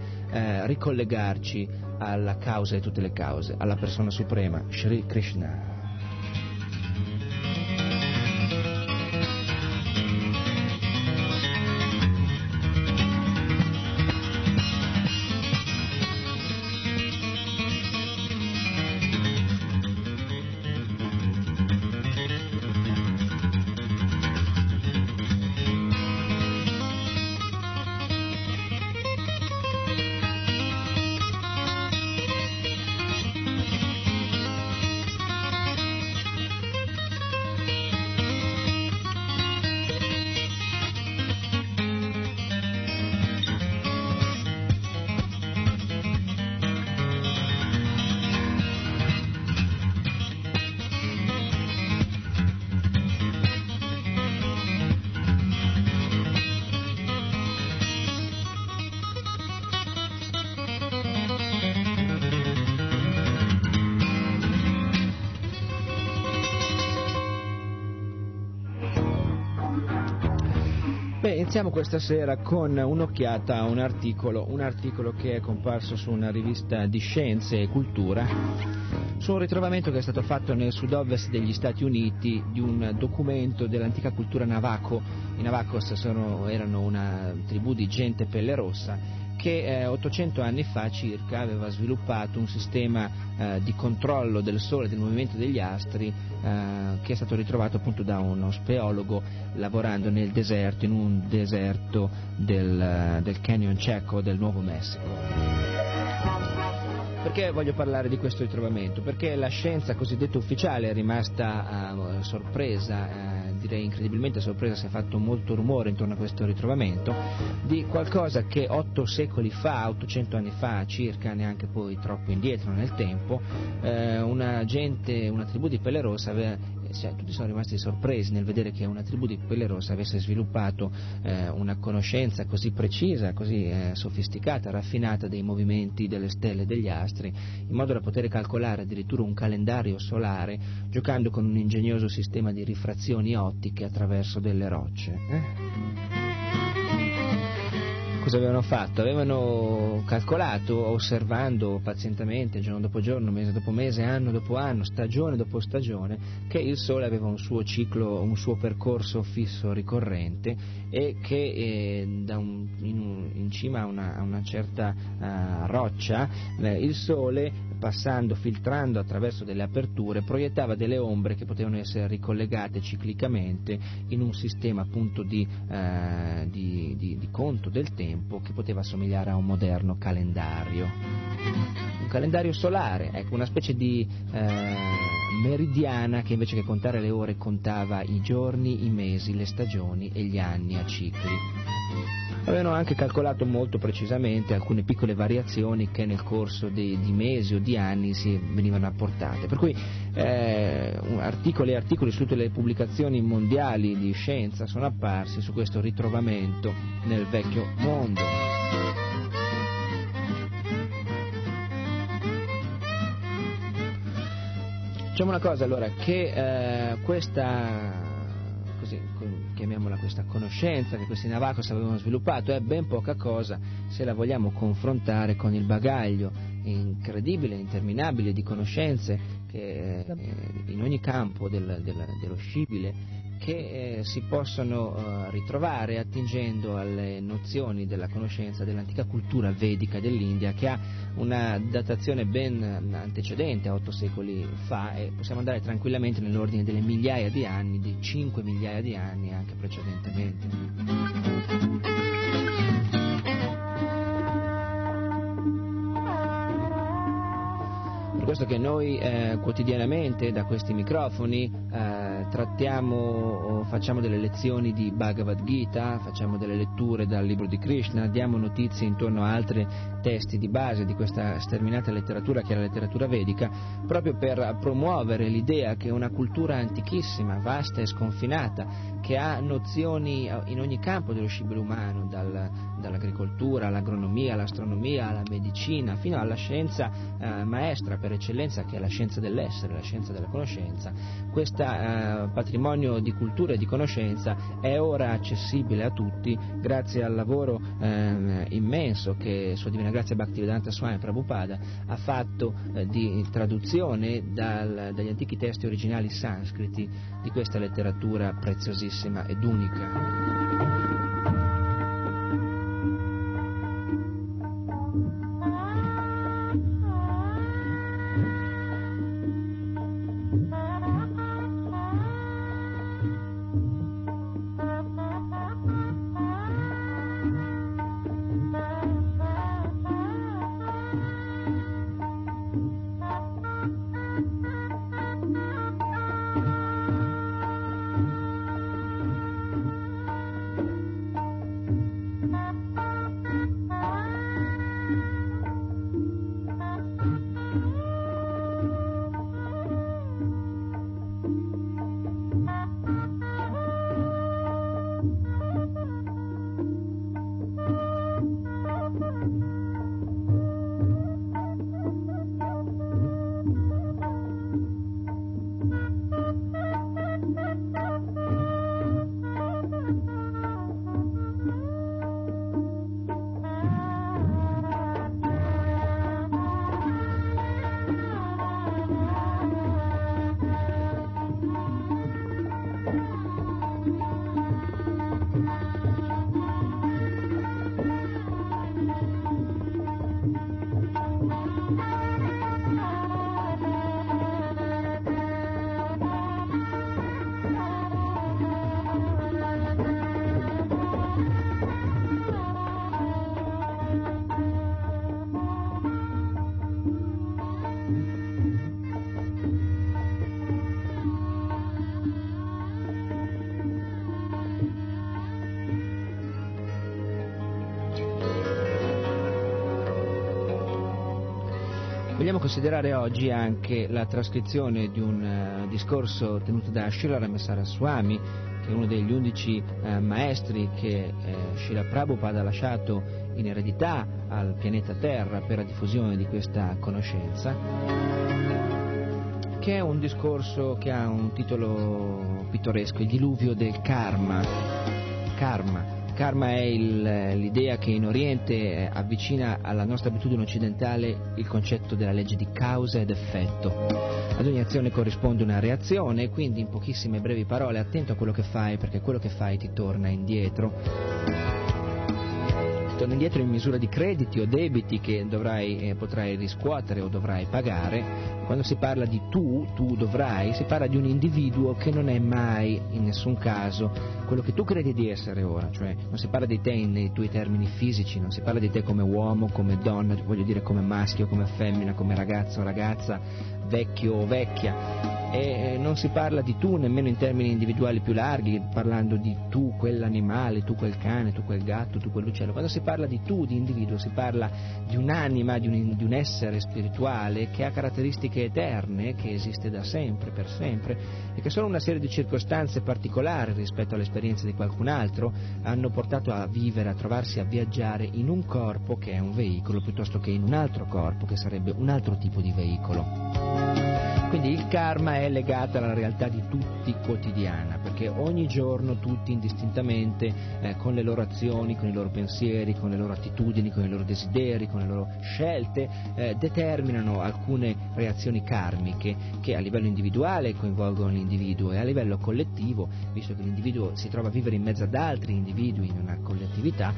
ricollegarci alla causa di tutte le cause, alla persona suprema, Shri Krishna. Iniziamo questa sera con un'occhiata a un articolo che è comparso su una rivista di scienze e cultura, su un ritrovamento che è stato fatto nel sud-ovest degli Stati Uniti di un documento dell'antica cultura Navajo. I Navajos erano una tribù di gente pelle rossa che 800 anni fa circa aveva sviluppato un sistema di controllo del sole, del movimento degli astri, che è stato ritrovato appunto da uno speologo lavorando nel deserto, in un deserto del Canyon Cieco del Nuovo Messico. Perché voglio parlare di questo ritrovamento? Perché la scienza cosiddetta ufficiale è rimasta sorpresa, direi incredibilmente sorpresa, si è fatto molto rumore intorno a questo ritrovamento, di qualcosa che 800 anni fa circa, neanche poi troppo indietro nel tempo, una tribù di pelle rossa aveva... Tutti sono rimasti sorpresi nel vedere che una tribù di pelle rossa avesse sviluppato una conoscenza così precisa, così sofisticata, raffinata dei movimenti delle stelle e degli astri, in modo da poter calcolare addirittura un calendario solare giocando con un ingegnoso sistema di rifrazioni ottiche attraverso delle rocce. Cosa avevano fatto? Avevano calcolato, osservando pazientemente, giorno dopo giorno, mese dopo mese, anno dopo anno, stagione dopo stagione, che il Sole aveva un suo ciclo, un suo percorso fisso ricorrente, e che in cima a una certa roccia il Sole, passando, filtrando attraverso delle aperture, proiettava delle ombre che potevano essere ricollegate ciclicamente in un sistema appunto di conto del tempo, che poteva assomigliare a un moderno calendario, un calendario solare, ecco, una specie di meridiana che invece che contare le ore contava i giorni, i mesi, le stagioni e gli anni a cicli. Avevano anche calcolato molto precisamente alcune piccole variazioni che nel corso di mesi o di anni si venivano apportate, per cui articoli su tutte le pubblicazioni mondiali di scienza sono apparsi su questo ritrovamento nel vecchio mondo. Diciamo una cosa allora, che questa conoscenza che questi Navajos avevano sviluppato è ben poca cosa se la vogliamo confrontare con il bagaglio incredibile, interminabile di conoscenze che, in ogni campo dello scibile, che si possono ritrovare attingendo alle nozioni della conoscenza dell'antica cultura vedica dell'India, che ha una datazione ben antecedente a 8 secoli fa, e possiamo andare tranquillamente nell'ordine delle migliaia di anni, di 5 migliaia di anni anche precedentemente. Questo che noi quotidianamente da questi microfoni facciamo delle lezioni di Bhagavad Gita, facciamo delle letture dal libro di Krishna, diamo notizie intorno a altri testi di base di questa sterminata letteratura che è la letteratura vedica, proprio per promuovere l'idea che una cultura antichissima, vasta e sconfinata, che ha nozioni in ogni campo dello scibile umano, dall'agricoltura all'agronomia, all'astronomia, alla medicina, fino alla scienza maestra per eccellenza, che è la scienza dell'essere, la scienza della conoscenza. Questo patrimonio di cultura e di conoscenza è ora accessibile a tutti grazie al lavoro immenso che Sua Divina Grazia Bhaktivedanta Swami Prabhupada ha fatto di traduzione dagli antichi testi originali sanscriti di questa letteratura preziosissima ed unica. Vogliamo considerare oggi anche la trascrizione di un discorso tenuto da Srila Ramesvara Swami, che è uno degli 11 maestri che Srila Prabhupada ha lasciato in eredità al pianeta Terra per la diffusione di questa conoscenza, che è un discorso che ha un titolo pittoresco, il diluvio del karma. Karma è l'idea che in Oriente avvicina alla nostra abitudine occidentale il concetto della legge di causa ed effetto. Ad ogni azione corrisponde una reazione, quindi in pochissime brevi parole, attento a quello che fai, perché quello che fai ti torna indietro. Ti torna indietro in misura di crediti o debiti che potrai riscuotere o dovrai pagare. Quando si parla di tu dovrai, si parla di un individuo che non è mai, in nessun caso, quello che tu credi di essere ora, cioè non si parla di te nei tuoi termini fisici, non si parla di te come uomo, come donna, voglio dire come maschio, come femmina, come ragazzo, ragazza, vecchio o vecchia, e non si parla di tu nemmeno in termini individuali più larghi, parlando di tu quell'animale, tu quel cane, tu quel gatto, tu quell'uccello. Quando si parla di tu, di individuo, si parla di un'anima, di un essere spirituale che ha caratteristiche eterne, che esiste da sempre, per sempre, e che solo una serie di circostanze particolari rispetto all'esperienza di qualcun altro hanno portato a vivere, a trovarsi, a viaggiare in un corpo che è un veicolo, piuttosto che in un altro corpo che sarebbe un altro tipo di veicolo. Quindi il karma è legato alla realtà di tutti quotidiana, perché ogni giorno tutti indistintamente, con le loro azioni, con i loro pensieri, con le loro attitudini, con i loro desideri, con le loro scelte, determinano alcune reazioni karmiche che a livello individuale coinvolgono l'individuo e a livello collettivo, visto che l'individuo si trova a vivere in mezzo ad altri individui in una collettività,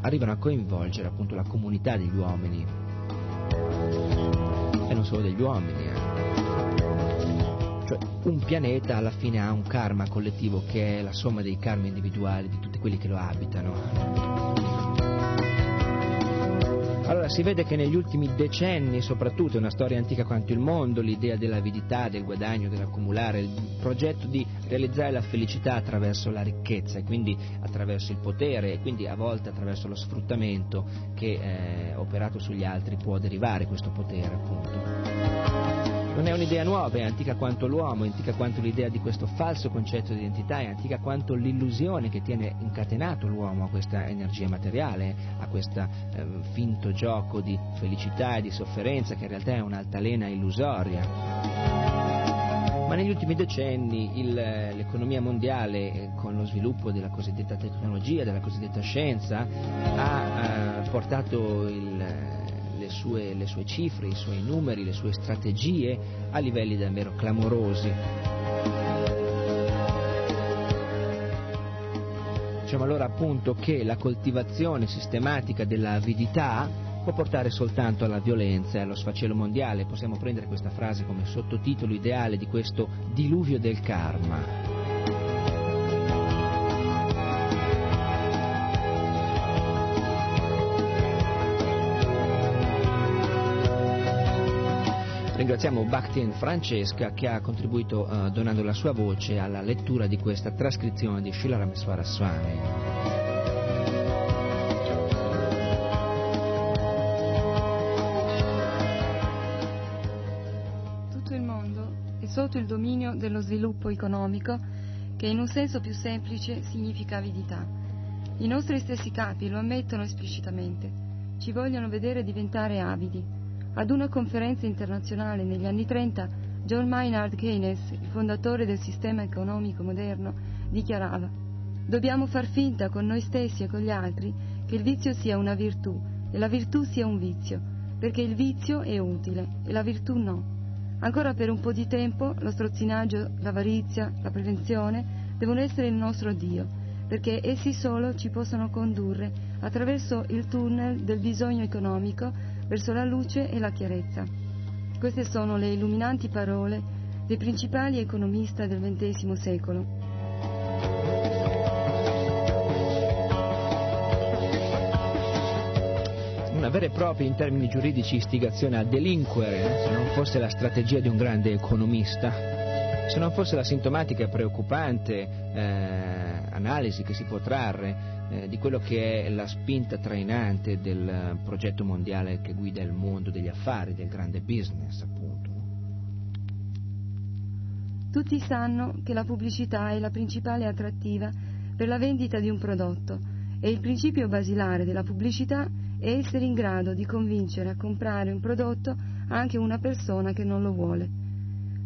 arrivano a coinvolgere appunto la comunità degli uomini e non solo degli uomini. Cioè, un pianeta alla fine ha un karma collettivo che è la somma dei karmi individuali di tutti quelli che lo abitano. Allora si vede che negli ultimi decenni, soprattutto, è una storia antica quanto il mondo, l'idea dell'avidità, del guadagno, dell'accumulare, il progetto di realizzare la felicità attraverso la ricchezza e quindi attraverso il potere e quindi a volte attraverso lo sfruttamento che operato sugli altri può derivare questo potere, appunto. Non è un'idea nuova, è antica quanto l'uomo, è antica quanto l'idea di questo falso concetto di identità, è antica quanto l'illusione che tiene incatenato l'uomo a questa energia materiale, a questo finto gioco di felicità e di sofferenza che in realtà è un'altalena illusoria. Ma negli ultimi decenni l'economia mondiale, con lo sviluppo della cosiddetta tecnologia, della cosiddetta scienza, ha portato le sue cifre, i suoi numeri, le sue strategie a livelli davvero clamorosi. Diciamo allora appunto che la coltivazione sistematica dell'avidità può portare soltanto alla violenza e allo sfacelo mondiale. Possiamo prendere questa frase come sottotitolo ideale di questo diluvio del karma. Ringraziamo Bakhtin Francesca che ha contribuito donando la sua voce alla lettura di questa trascrizione di Shila Rameswara Swami. Tutto il mondo è sotto il dominio dello sviluppo economico che in un senso più semplice significa avidità. I nostri stessi capi lo ammettono esplicitamente, ci vogliono vedere diventare avidi. Ad una conferenza internazionale negli anni 30, John Maynard Keynes, il fondatore del sistema economico moderno, dichiarava: «Dobbiamo far finta con noi stessi e con gli altri che il vizio sia una virtù e la virtù sia un vizio, perché il vizio è utile e la virtù no. Ancora per un po' di tempo lo strozzinaggio, l'avarizia, la prevenzione devono essere il nostro Dio, perché essi solo ci possono condurre attraverso il tunnel del bisogno economico verso la luce e la chiarezza». Queste sono le illuminanti parole dei principali economisti del XX secolo. Una vera e propria, in termini giuridici, istigazione a delinquere, se non fosse la strategia di un grande economista. Se non fosse la sintomatica e preoccupante analisi che si può trarre di quello che è la spinta trainante del progetto mondiale che guida il mondo degli affari, del grande business, appunto. Tutti sanno che la pubblicità è la principale attrattiva per la vendita di un prodotto e il principio basilare della pubblicità è essere in grado di convincere a comprare un prodotto anche una persona che non lo vuole.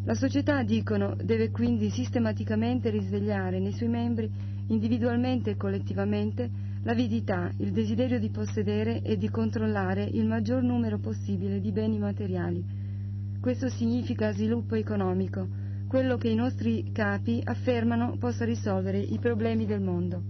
La società, dicono, deve quindi sistematicamente risvegliare nei suoi membri, individualmente e collettivamente, l'avidità, il desiderio di possedere e di controllare il maggior numero possibile di beni materiali. Questo significa sviluppo economico, quello che i nostri capi affermano possa risolvere i problemi del mondo.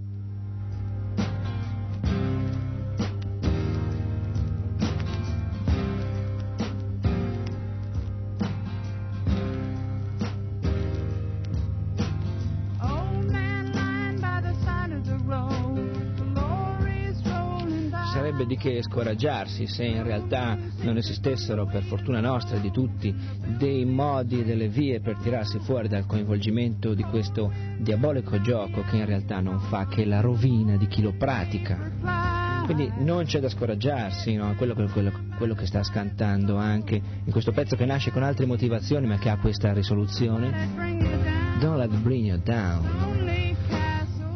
farebbe di che scoraggiarsi se in realtà non esistessero, per fortuna nostra e di tutti, dei modi e delle vie per tirarsi fuori dal coinvolgimento di questo diabolico gioco che in realtà non fa che la rovina di chi lo pratica. Quindi non c'è da scoraggiarsi, no? quello che sta scantando anche in questo pezzo, che nasce con altre motivazioni ma che ha questa risoluzione: don't let it bring you down,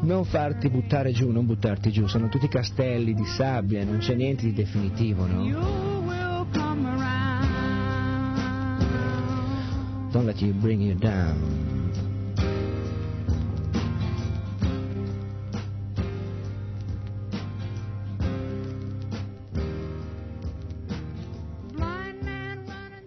non farti buttare giù, non buttarti giù. Sono tutti castelli di sabbia, non c'è niente di definitivo, no? Don't let it bring you down.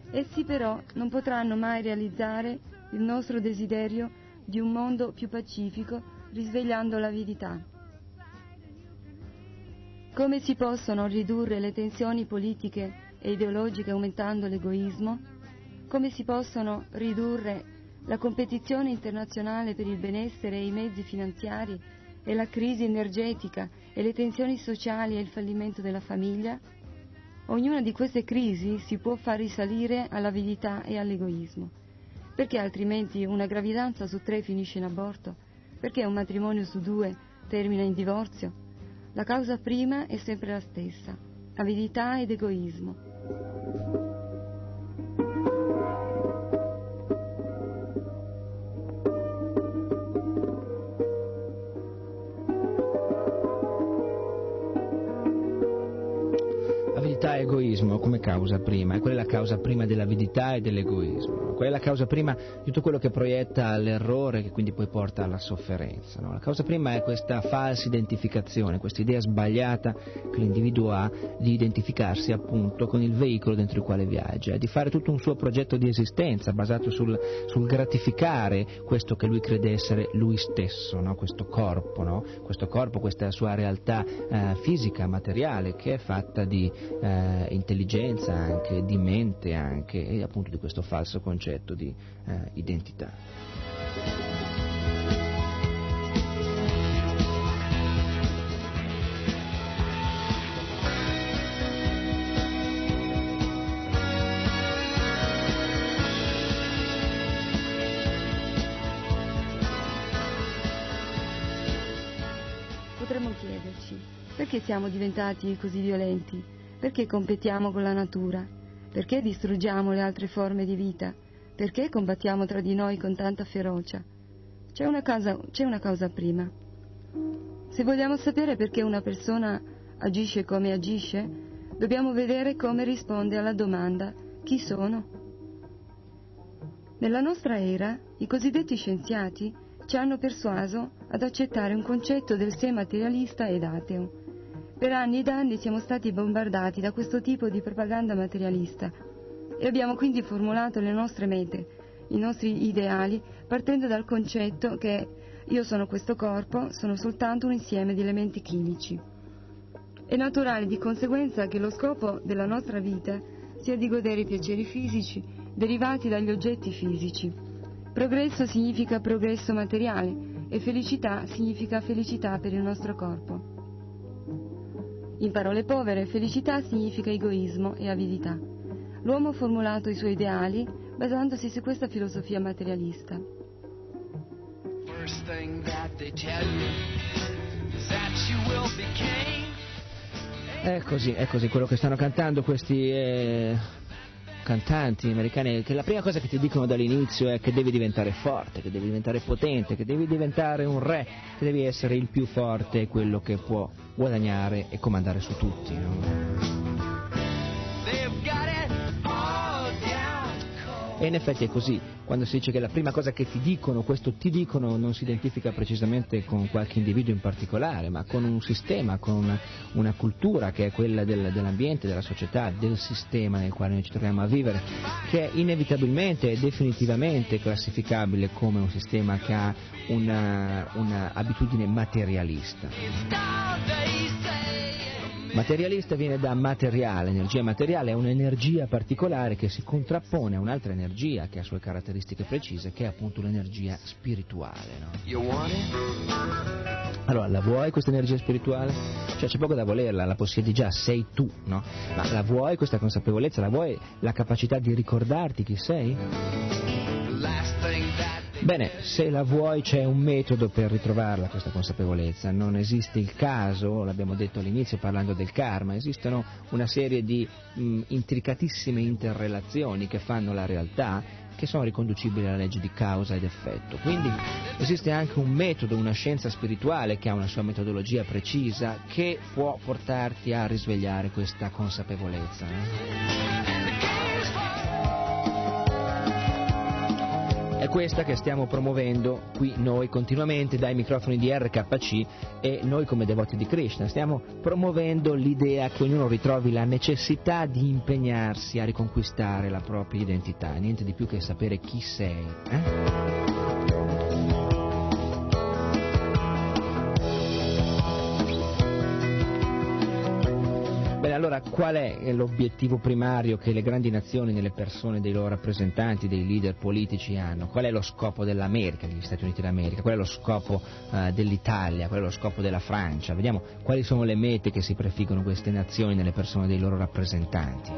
Essi però non potranno mai realizzare il nostro desiderio di un mondo più pacifico, risvegliando l'avidità. Come si possono ridurre le tensioni politiche e ideologiche aumentando l'egoismo? Come si possono ridurre la competizione internazionale per il benessere e i mezzi finanziari e la crisi energetica e le tensioni sociali e il fallimento della famiglia? Ognuna di queste crisi si può far risalire all'avidità e all'egoismo. Perché altrimenti una gravidanza su 3 finisce in aborto? Perché un matrimonio su 2 termina in divorzio? La causa prima è sempre la stessa: avidità ed egoismo. Egoismo come causa prima, e quella è la causa prima dell'avidità e dell'egoismo, quella è la causa prima di tutto quello che proietta all'errore, che quindi poi porta alla sofferenza, no? La causa prima è questa falsa identificazione, questa idea sbagliata che l'individuo ha di identificarsi appunto con il veicolo dentro il quale viaggia, di fare tutto un suo progetto di esistenza basato sul gratificare questo che lui crede essere lui stesso, no? Questo corpo, questa sua realtà fisica, materiale, che è fatta di intelligenza anche, di mente anche, e appunto di questo falso concetto di identità. Potremmo chiederci: perché siamo diventati così violenti? Perché competiamo con la natura? Perché distruggiamo le altre forme di vita? Perché combattiamo tra di noi con tanta ferocia? C'è una causa prima. Se vogliamo sapere perché una persona agisce come agisce, dobbiamo vedere come risponde alla domanda: chi sono? Nella nostra era, i cosiddetti scienziati ci hanno persuaso ad accettare un concetto del sé materialista ed ateo. Per anni ed anni siamo stati bombardati da questo tipo di propaganda materialista e abbiamo quindi formulato le nostre mete, i nostri ideali, partendo dal concetto che io sono questo corpo, sono soltanto un insieme di elementi chimici. È naturale di conseguenza che lo scopo della nostra vita sia di godere i piaceri fisici derivati dagli oggetti fisici. Progresso significa progresso materiale e felicità significa felicità per il nostro corpo. In parole povere, felicità significa egoismo e avidità. L'uomo ha formulato i suoi ideali basandosi su questa filosofia materialista. È così quello che stanno cantando questi cantanti americani, che la prima cosa che ti dicono dall'inizio è che devi diventare forte, che devi diventare potente, che devi diventare un re, che devi essere il più forte, quello che può guadagnare e comandare su tutti, no? E in effetti è così. Quando si dice che la prima cosa che ti dicono, questo ti dicono, non si identifica precisamente con qualche individuo in particolare, ma con un sistema, con una cultura che è quella dell'ambiente, della società, del sistema nel quale noi ci troviamo a vivere, che è inevitabilmente e definitivamente classificabile come un sistema che ha una abitudine materialista. Materialista viene da materiale, energia materiale è un'energia particolare che si contrappone a un'altra energia che ha sue caratteristiche precise, che è appunto l'energia spirituale, no? Allora, la vuoi questa energia spirituale? Cioè c'è poco da volerla, la possiedi già, sei tu, no? Ma la vuoi questa consapevolezza? La vuoi la capacità di ricordarti chi sei? Bene, se la vuoi c'è un metodo per ritrovarla questa consapevolezza, non esiste il caso, l'abbiamo detto all'inizio parlando del karma, esistono una serie di intricatissime interrelazioni che fanno la realtà, che sono riconducibili alla legge di causa ed effetto. Quindi esiste anche un metodo, una scienza spirituale che ha una sua metodologia precisa che può portarti a risvegliare questa consapevolezza. È questa che stiamo promuovendo qui noi continuamente dai microfoni di RKC e noi come devoti di Krishna. Stiamo promuovendo l'idea che ognuno ritrovi la necessità di impegnarsi a riconquistare la propria identità, niente di più che sapere chi sei. Bene, allora qual è l'obiettivo primario che le grandi nazioni nelle persone dei loro rappresentanti, dei leader politici hanno? Qual è lo scopo dell'America, degli Stati Uniti d'America? Qual è lo scopo dell'Italia? Qual è lo scopo della Francia? Vediamo quali sono le mete che si prefiggono queste nazioni nelle persone dei loro rappresentanti.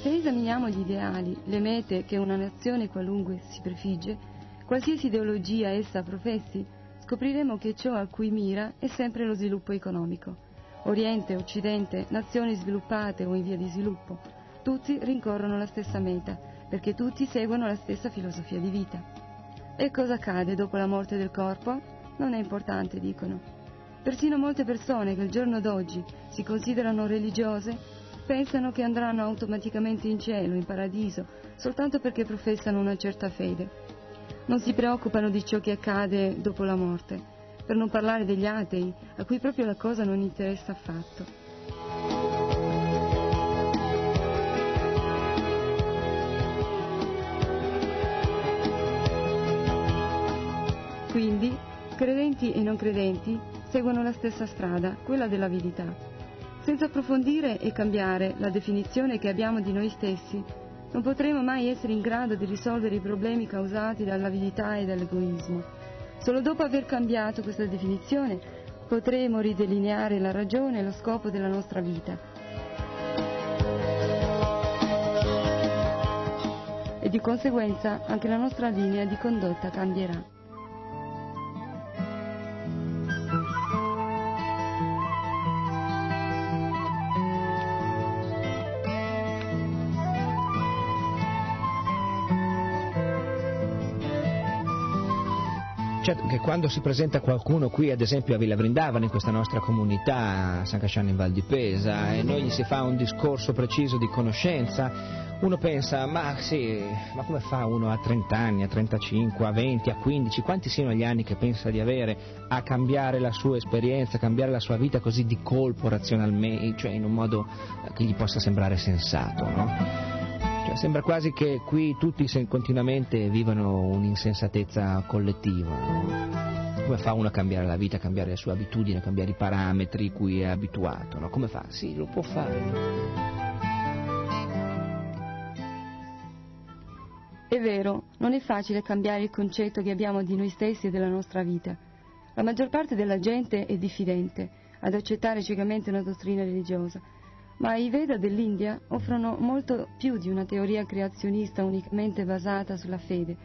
Se esaminiamo gli ideali, le mete che una nazione qualunque si prefigge, qualsiasi ideologia essa professi, scopriremo che ciò a cui mira è sempre lo sviluppo economico. Oriente, Occidente, nazioni sviluppate o in via di sviluppo, tutti rincorrono la stessa meta, perché tutti seguono la stessa filosofia di vita. E cosa accade dopo la morte del corpo? Non è importante, dicono. Persino molte persone che al giorno d'oggi si considerano religiose pensano che andranno automaticamente in cielo, in paradiso, soltanto perché professano una certa fede. Non si preoccupano di ciò che accade dopo la morte, per non parlare degli atei, a cui proprio la cosa non interessa affatto. Quindi, credenti e non credenti seguono la stessa strada, quella dell'avidità. Senza approfondire e cambiare la definizione che abbiamo di noi stessi, non potremo mai essere in grado di risolvere i problemi causati dall'avidità e dall'egoismo. Solo dopo aver cambiato questa definizione potremo ridelineare la ragione e lo scopo della nostra vita. E di conseguenza anche la nostra linea di condotta cambierà. Certo che quando si presenta qualcuno qui, ad esempio a Villa Vrindavana, in questa nostra comunità, a San Casciano in Val di Pesa, e noi gli si fa un discorso preciso di conoscenza, uno pensa, ma sì, ma come fa uno a 30 anni, a 35, a 20, a 15, quanti siano gli anni che pensa di avere a cambiare la sua esperienza, a cambiare la sua vita così di colpo, razionalmente, cioè in un modo che gli possa sembrare sensato, no? Cioè, sembra quasi che qui tutti continuamente vivano un'insensatezza collettiva. Come fa uno a cambiare la vita, a cambiare le sue abitudini, a cambiare i parametri cui è abituato? No? Come fa? Sì, lo può fare. È vero, non è facile cambiare il concetto che abbiamo di noi stessi e della nostra vita. La maggior parte della gente è diffidente ad accettare ciecamente una dottrina religiosa. Ma i Veda dell'India offrono molto più di una teoria creazionista unicamente basata sulla fede.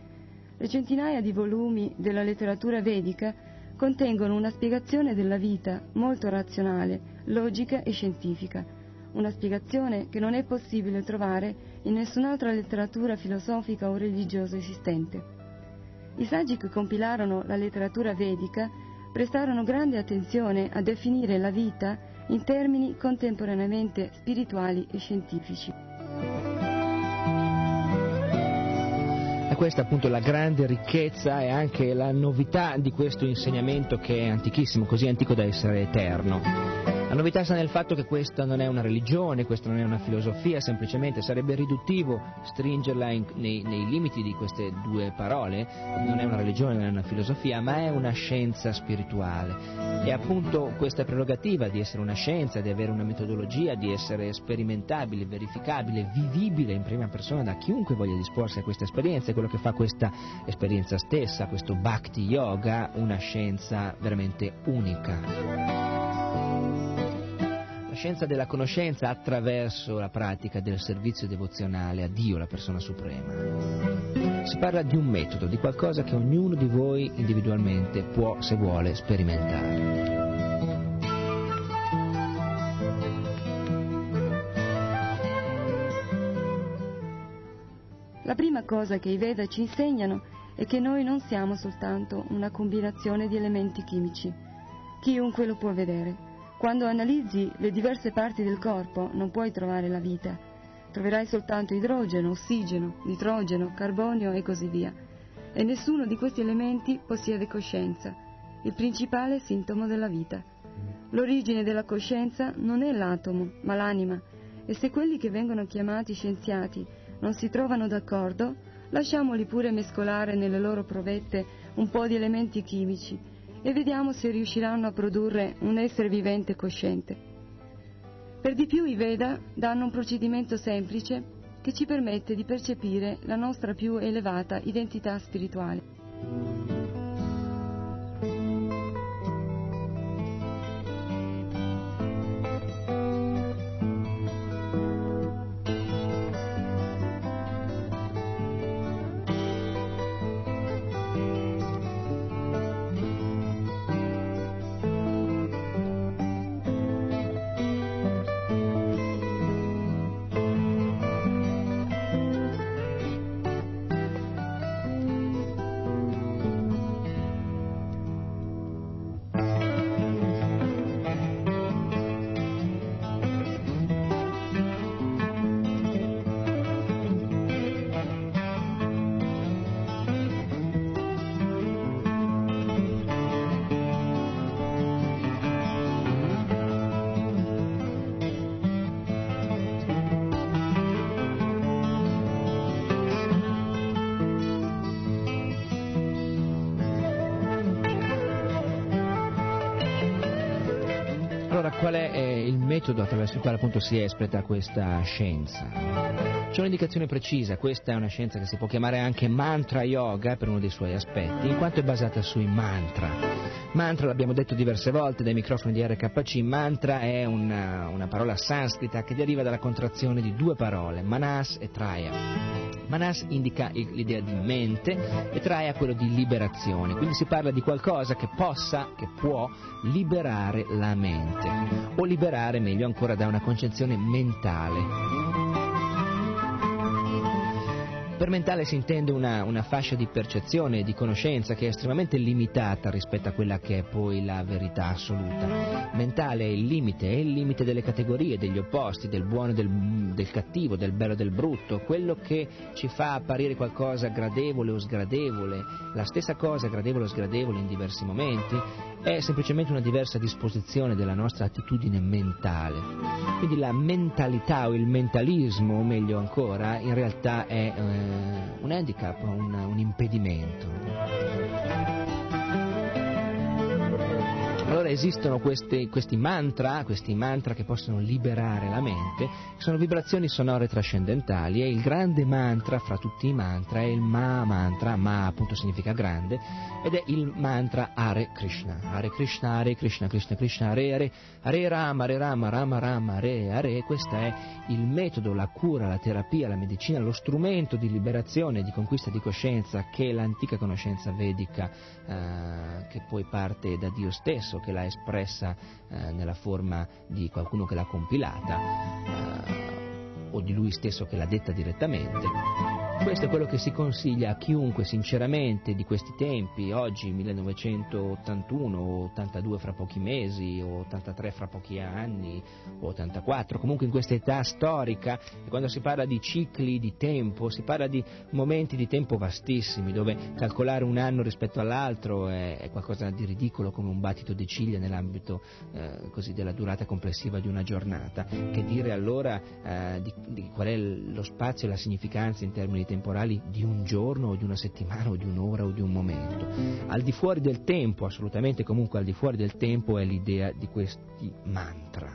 Le centinaia di volumi della letteratura vedica contengono una spiegazione della vita molto razionale, logica e scientifica, una spiegazione che non è possibile trovare in nessun'altra letteratura filosofica o religiosa esistente. I saggi che compilarono la letteratura vedica prestarono grande attenzione a definire la vita in termini contemporaneamente spirituali e scientifici. E questa appunto è la grande ricchezza e anche la novità di questo insegnamento che è antichissimo, così antico da essere eterno. La novità sta nel fatto che questa non è una religione, questa non è una filosofia, semplicemente sarebbe riduttivo stringerla nei limiti di queste due parole. Non è una religione, non è una filosofia, ma è una scienza spirituale. E appunto questa prerogativa di essere una scienza, di avere una metodologia, di essere sperimentabile, verificabile, vivibile in prima persona da chiunque voglia disporsi a questa esperienza, è quello che fa questa esperienza stessa, questo Bhakti Yoga, una scienza veramente unica. La scienza della conoscenza attraverso la pratica del servizio devozionale a Dio, la persona suprema. Si parla di un metodo, di qualcosa che ognuno di voi individualmente può, se vuole, sperimentare. La prima cosa che i Veda ci insegnano è che noi non siamo soltanto una combinazione di elementi chimici. Chiunque lo può vedere. Quando analizzi le diverse parti del corpo non puoi trovare la vita, troverai soltanto idrogeno, ossigeno, nitrogeno, carbonio e così via. E nessuno di questi elementi possiede coscienza, il principale sintomo della vita. L'origine della coscienza non è l'atomo, ma l'anima, e se quelli che vengono chiamati scienziati non si trovano d'accordo, lasciamoli pure mescolare nelle loro provette un po' di elementi chimici, e vediamo se riusciranno a produrre un essere vivente cosciente. Per di più i Veda danno un procedimento semplice che ci permette di percepire la nostra più elevata identità spirituale. Qual è il metodo attraverso il quale appunto si espleta questa scienza? C'è un'indicazione precisa, questa è una scienza che si può chiamare anche mantra yoga per uno dei suoi aspetti, in quanto è basata sui mantra. Mantra, l'abbiamo detto diverse volte dai microfoni di RKC, mantra è una parola sanscrita che deriva dalla contrazione di due parole, manas e traya. Manas indica l'idea di mente e trae a quello di liberazione, quindi si parla di qualcosa che possa, che può liberare la mente, o liberare meglio ancora da una concezione mentale. Per mentale si intende una fascia di percezione e di conoscenza che è estremamente limitata rispetto a quella che è poi la verità assoluta. Mentale è il limite delle categorie, degli opposti, del buono e del cattivo, del bello e del brutto, quello che ci fa apparire qualcosa gradevole o sgradevole, la stessa cosa gradevole o sgradevole in diversi momenti, è semplicemente una diversa disposizione della nostra attitudine mentale. Quindi la mentalità o il mentalismo, o meglio ancora, in realtà è un handicap, un impedimento. Allora esistono questi mantra che possono liberare la mente, che sono vibrazioni sonore trascendentali, e il grande mantra fra tutti i mantra è il Ma Mantra, Ma appunto significa grande, ed è il mantra Hare Krishna, Hare Krishna, Hare Krishna, Krishna Krishna, Hare Hare, Hare Rama, Hare Rama, Rama Rama, Hare Hare. Questo è il metodo, la cura, la terapia, la medicina, lo strumento di liberazione e di conquista di coscienza che l'antica conoscenza vedica, che poi parte da Dio stesso, che l'ha espressa nella forma di qualcuno che l'ha compilata o di lui stesso che l'ha detta direttamente, Questo è quello che si consiglia a chiunque sinceramente di questi tempi, oggi 1981 o 82 fra pochi mesi o 83 fra pochi anni o 84, comunque in questa età storica, quando si parla di cicli di tempo, si parla di momenti di tempo vastissimi dove calcolare un anno rispetto all'altro è qualcosa di ridicolo come un battito di ciglia nell'ambito così della durata complessiva di una giornata, che dire allora di qual è lo spazio e la significanza in termini temporali di un giorno o di una settimana o di un'ora o di un momento. Al di fuori del tempo, assolutamente, comunque al di fuori del tempo è l'idea di questi mantra.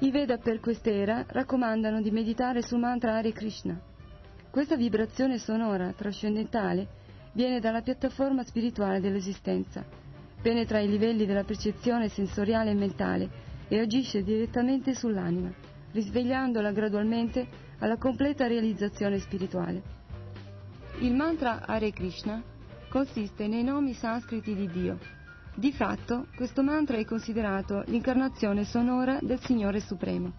I Veda per quest'era raccomandano di meditare su mantra Hare Krishna. Questa vibrazione sonora trascendentale viene dalla piattaforma spirituale dell'esistenza. Penetra i livelli della percezione sensoriale e mentale e agisce direttamente sull'anima, risvegliandola gradualmente alla completa realizzazione spirituale. Il mantra Hare Krishna consiste nei nomi sanscriti di Dio. Di fatto, questo mantra è considerato l'incarnazione sonora del Signore Supremo.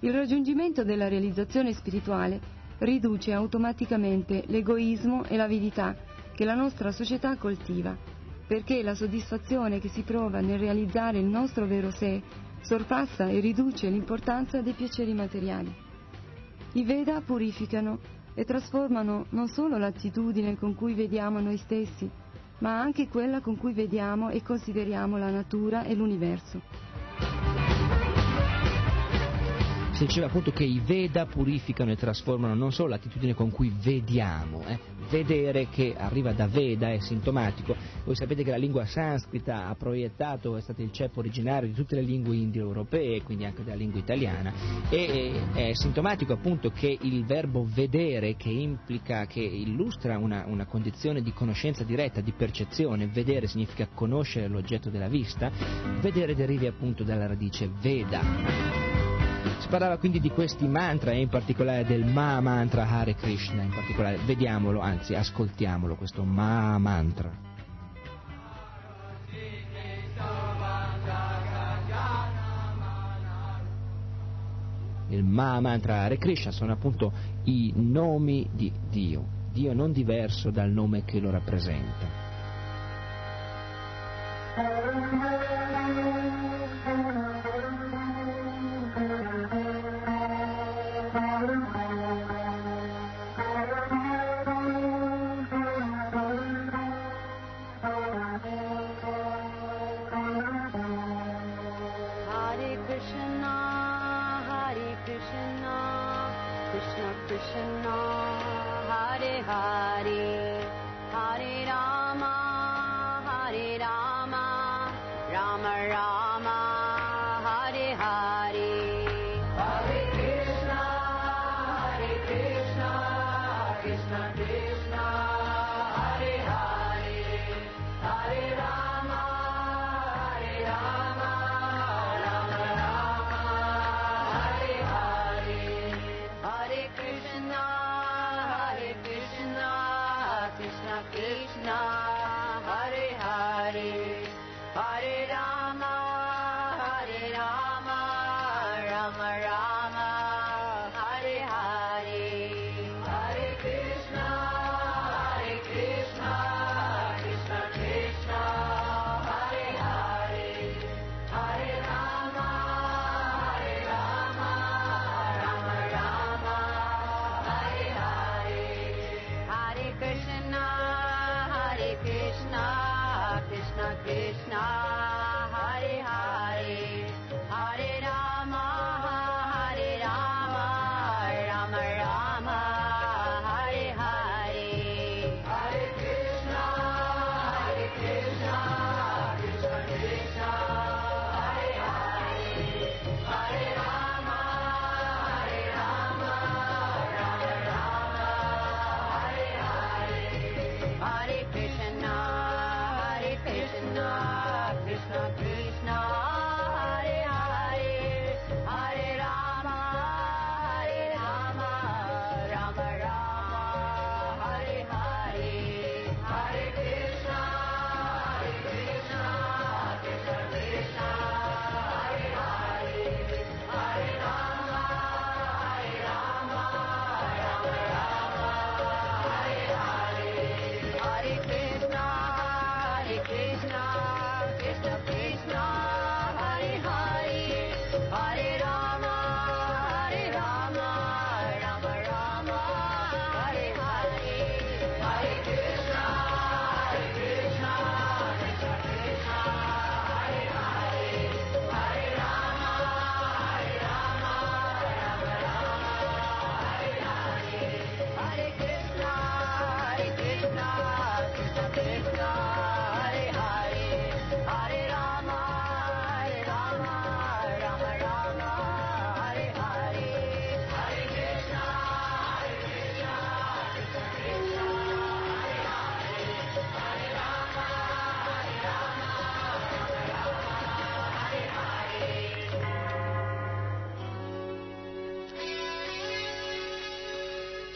Il raggiungimento della realizzazione spirituale riduce automaticamente l'egoismo e l'avidità che la nostra società coltiva, perché la soddisfazione che si prova nel realizzare il nostro vero sé sorpassa e riduce l'importanza dei piaceri materiali. I Veda purificano e trasformano non solo l'attitudine con cui vediamo noi stessi, ma anche quella con cui vediamo e consideriamo la natura e l'universo. Si diceva appunto che i Veda purificano e trasformano non solo l'attitudine con cui vediamo, vedere, che arriva da Veda, è sintomatico. Voi sapete che la lingua sanscrita ha proiettato, è stato il ceppo originario di tutte le lingue indoeuropee, quindi anche della lingua italiana, e è sintomatico appunto che il verbo vedere, che implica, che illustra una condizione di conoscenza diretta, di percezione. Vedere significa conoscere l'oggetto della vista, vedere derivi appunto dalla radice Veda. Si parlava quindi di questi mantra e in particolare del Ma Mantra Hare Krishna, in particolare vediamolo, anzi ascoltiamolo, questo Ma Mantra. Il Ma Mantra Hare Krishna sono appunto i nomi di Dio, Dio non diverso dal nome che lo rappresenta. Krishna, Hare Hare, Hare Rama.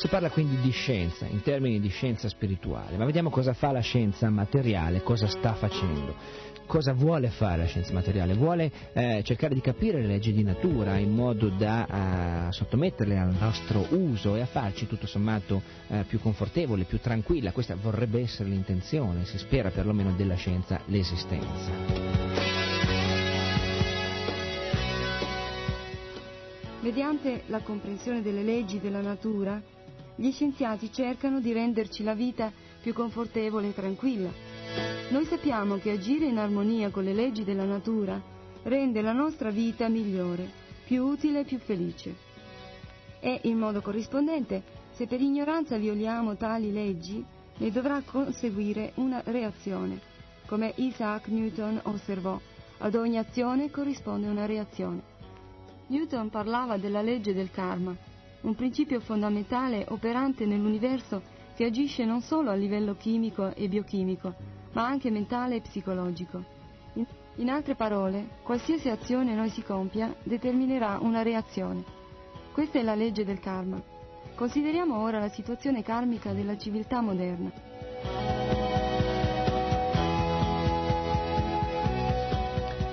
Si parla quindi di scienza, in termini di scienza spirituale, ma vediamo cosa fa la scienza materiale, cosa sta facendo. Cosa vuole fare la scienza materiale? Vuole cercare di capire le leggi di natura in modo da sottometterle al nostro uso e a farci tutto sommato più confortevole, più tranquilla. Questa vorrebbe essere l'intenzione, si spera perlomeno, della scienza, l'esistenza. Mediante la comprensione delle leggi della natura, gli scienziati cercano di renderci la vita più confortevole e tranquilla. Noi sappiamo che agire in armonia con le leggi della natura rende la nostra vita migliore, più utile e più felice. E in modo corrispondente, se per ignoranza violiamo tali leggi, ne dovrà conseguire una reazione. Come Isaac Newton osservò, ad ogni azione corrisponde una reazione. Newton parlava della legge del karma, un principio fondamentale operante nell'universo che agisce non solo a livello chimico e biochimico, ma anche mentale e psicologico. In altre parole, qualsiasi azione noi si compia determinerà una reazione. Questa è la legge del karma. Consideriamo ora la situazione karmica della civiltà moderna.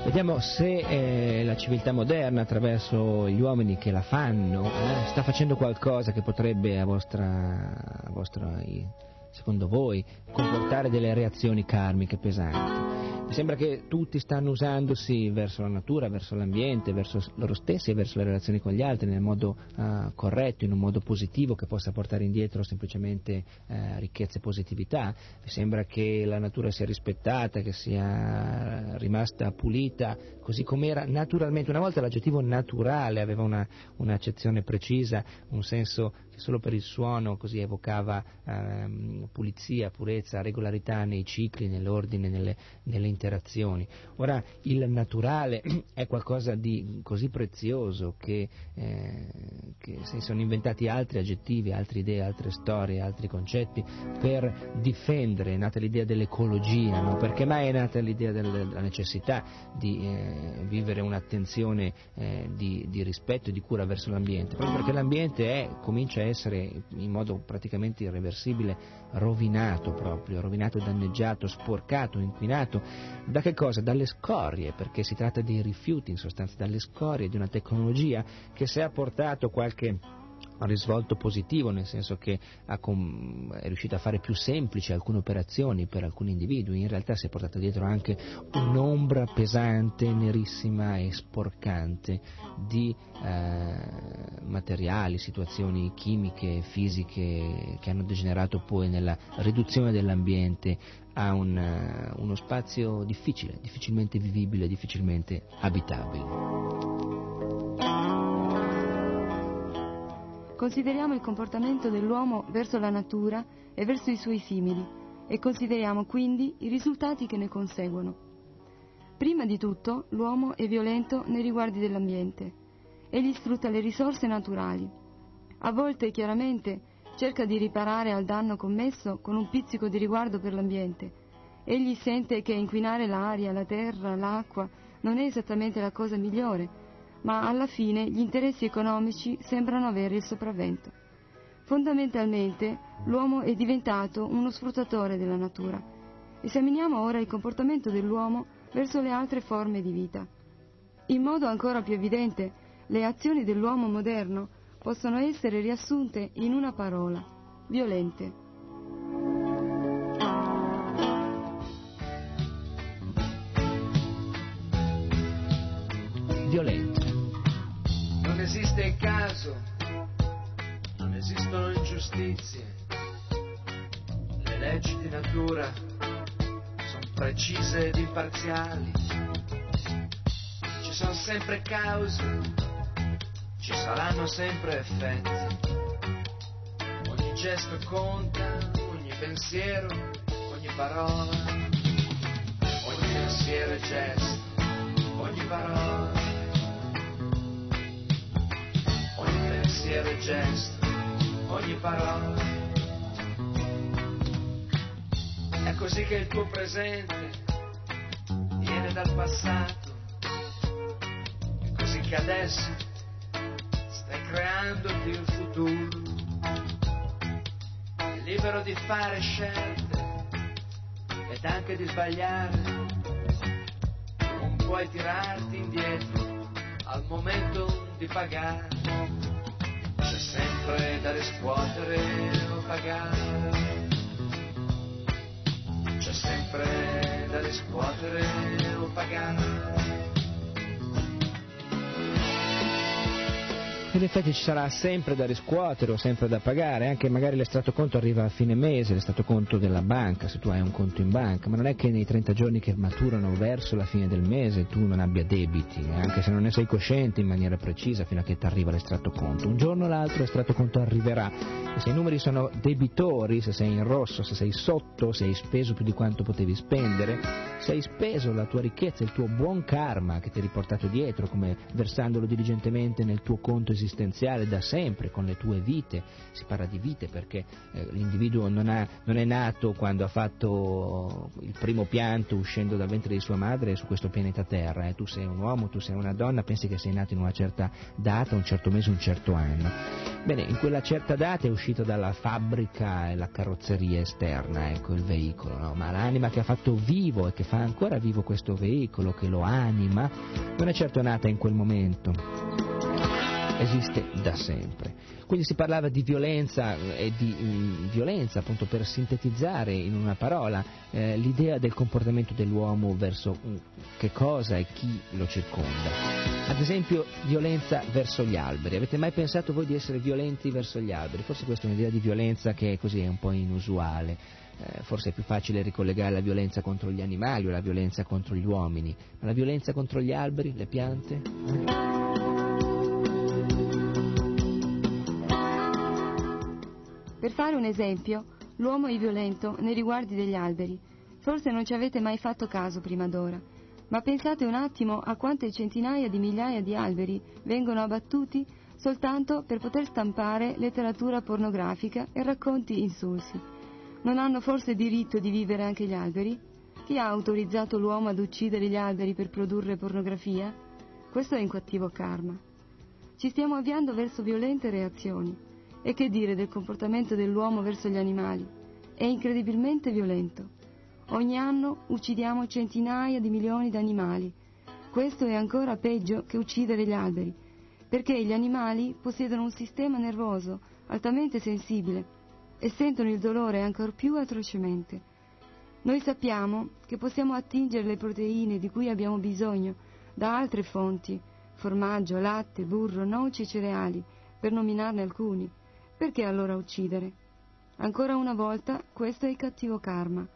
Vediamo se la civiltà moderna, attraverso gli uomini che la fanno, sta facendo qualcosa che potrebbe, secondo voi, comportare delle reazioni karmiche pesanti. Mi sembra che tutti stanno usandosi verso la natura, verso l'ambiente, verso loro stessi e verso le relazioni con gli altri nel modo corretto, in un modo positivo che possa portare indietro semplicemente ricchezza e positività. Mi sembra che la natura sia rispettata, che sia rimasta pulita, così come era naturalmente. Una volta l'aggettivo naturale aveva un'accezione precisa, un senso che solo per il suono così evocava pulizia, purezza, regolarità nei cicli, nell'ordine, nelle interazioni. Ora il naturale è qualcosa di così prezioso che si sono inventati altri aggettivi, altre idee, altre storie, altri concetti per difendere. È nata l'idea dell'ecologia, no? Perché mai è nata l'idea della necessità di vivere un'attenzione di rispetto e di cura verso l'ambiente, proprio perché l'ambiente comincia a essere in modo praticamente irreversibile rovinato, danneggiato, sporcato, inquinato. Da che cosa? Dalle scorie, perché si tratta dei rifiuti in sostanza, dalle scorie di una tecnologia che, se ha portato qualche risvolto positivo, nel senso che è riuscito a fare più semplici alcune operazioni per alcuni individui, in realtà si è portata dietro anche un'ombra pesante, nerissima e sporcante di materiali, situazioni chimiche, fisiche, che hanno degenerato poi nella riduzione dell'ambiente a uno spazio difficile, difficilmente vivibile, difficilmente abitabile. Consideriamo il comportamento dell'uomo verso la natura e verso i suoi simili e consideriamo quindi i risultati che ne conseguono. Prima di tutto, l'uomo è violento nei riguardi dell'ambiente. Egli sfrutta le risorse naturali. A volte, chiaramente, cerca di riparare al danno commesso con un pizzico di riguardo per l'ambiente. Egli sente che inquinare l'aria, la terra, l'acqua non è esattamente la cosa migliore, ma alla fine gli interessi economici sembrano avere il sopravvento. Fondamentalmente l'uomo è diventato uno sfruttatore della natura. Esaminiamo ora il comportamento dell'uomo verso le altre forme di vita. In modo ancora più evidente, le azioni dell'uomo moderno possono essere riassunte in una parola: violente. Violento. Non esiste il caso, non esistono ingiustizie, le leggi di natura sono precise ed imparziali, ci sono sempre cause, ci saranno sempre effetti, ogni gesto conta, ogni pensiero, ogni parola, ogni pensiero e gesto, ogni parola. Pensiero e gesto, ogni parola. È così che il tuo presente viene dal passato, è così che adesso stai creandoti un futuro. libero di fare scelte ed anche di sbagliare, non puoi tirarti indietro al momento di pagare, c'è sempre da riscuotere o pagare, c'è sempre da riscuotere o pagare. In effetti ci sarà sempre da riscuotere o sempre da pagare, anche magari l'estratto conto arriva a fine mese, l'estratto conto della banca, se tu hai un conto in banca, ma non è che nei 30 giorni che maturano verso la fine del mese tu non abbia debiti, anche se non ne sei cosciente in maniera precisa fino a che ti arriva l'estratto conto. Un giorno o l'altro l'estratto conto arriverà, e se i numeri sono debitori, se sei in rosso, se sei sotto, se hai speso più di quanto potevi spendere, se hai speso la tua ricchezza, il tuo buon karma che ti hai riportato dietro, come versandolo diligentemente nel tuo conto esistenziale da sempre con le tue vite, si parla di vite perché l'individuo non è nato quando ha fatto il primo pianto uscendo dal ventre di sua madre su questo pianeta Terra, tu sei un uomo, tu sei una donna, pensi che sei nato in una certa data, un certo mese, un certo anno, bene, in quella certa data è uscito dalla fabbrica e la carrozzeria esterna, ecco il veicolo, no? Ma l'anima che ha fatto vivo e che fa ancora vivo questo veicolo, che lo anima, non è certo nata in quel momento, esiste da sempre. Quindi si parlava di violenza e di violenza appunto per sintetizzare in una parola l'idea del comportamento dell'uomo verso che cosa e chi lo circonda. Ad esempio violenza verso gli alberi. Avete mai pensato voi di essere violenti verso gli alberi? Forse questa è un'idea di violenza che è così un po' inusuale. Forse è più facile ricollegare la violenza contro gli animali o la violenza contro gli uomini, ma la violenza contro gli alberi, le piante? Per fare un esempio, l'uomo è violento nei riguardi degli alberi. Forse non ci avete mai fatto caso prima d'ora, ma pensate un attimo a quante centinaia di migliaia di alberi vengono abbattuti soltanto per poter stampare letteratura pornografica e racconti insulsi. Non hanno forse diritto di vivere anche gli alberi? Chi ha autorizzato l'uomo ad uccidere gli alberi per produrre pornografia? Questo è un cattivo karma. Ci stiamo avviando verso violente reazioni. E che dire del comportamento dell'uomo verso gli animali? È incredibilmente violento. Ogni anno uccidiamo centinaia di milioni di animali. Questo è ancora peggio che uccidere gli alberi, perché gli animali possiedono un sistema nervoso altamente sensibile e sentono il dolore ancor più atrocemente. Noi sappiamo che possiamo attingere le proteine di cui abbiamo bisogno da altre fonti, formaggio, latte, burro, noci e cereali, per nominarne alcuni. Perché allora uccidere? Ancora una volta questo è il cattivo karma.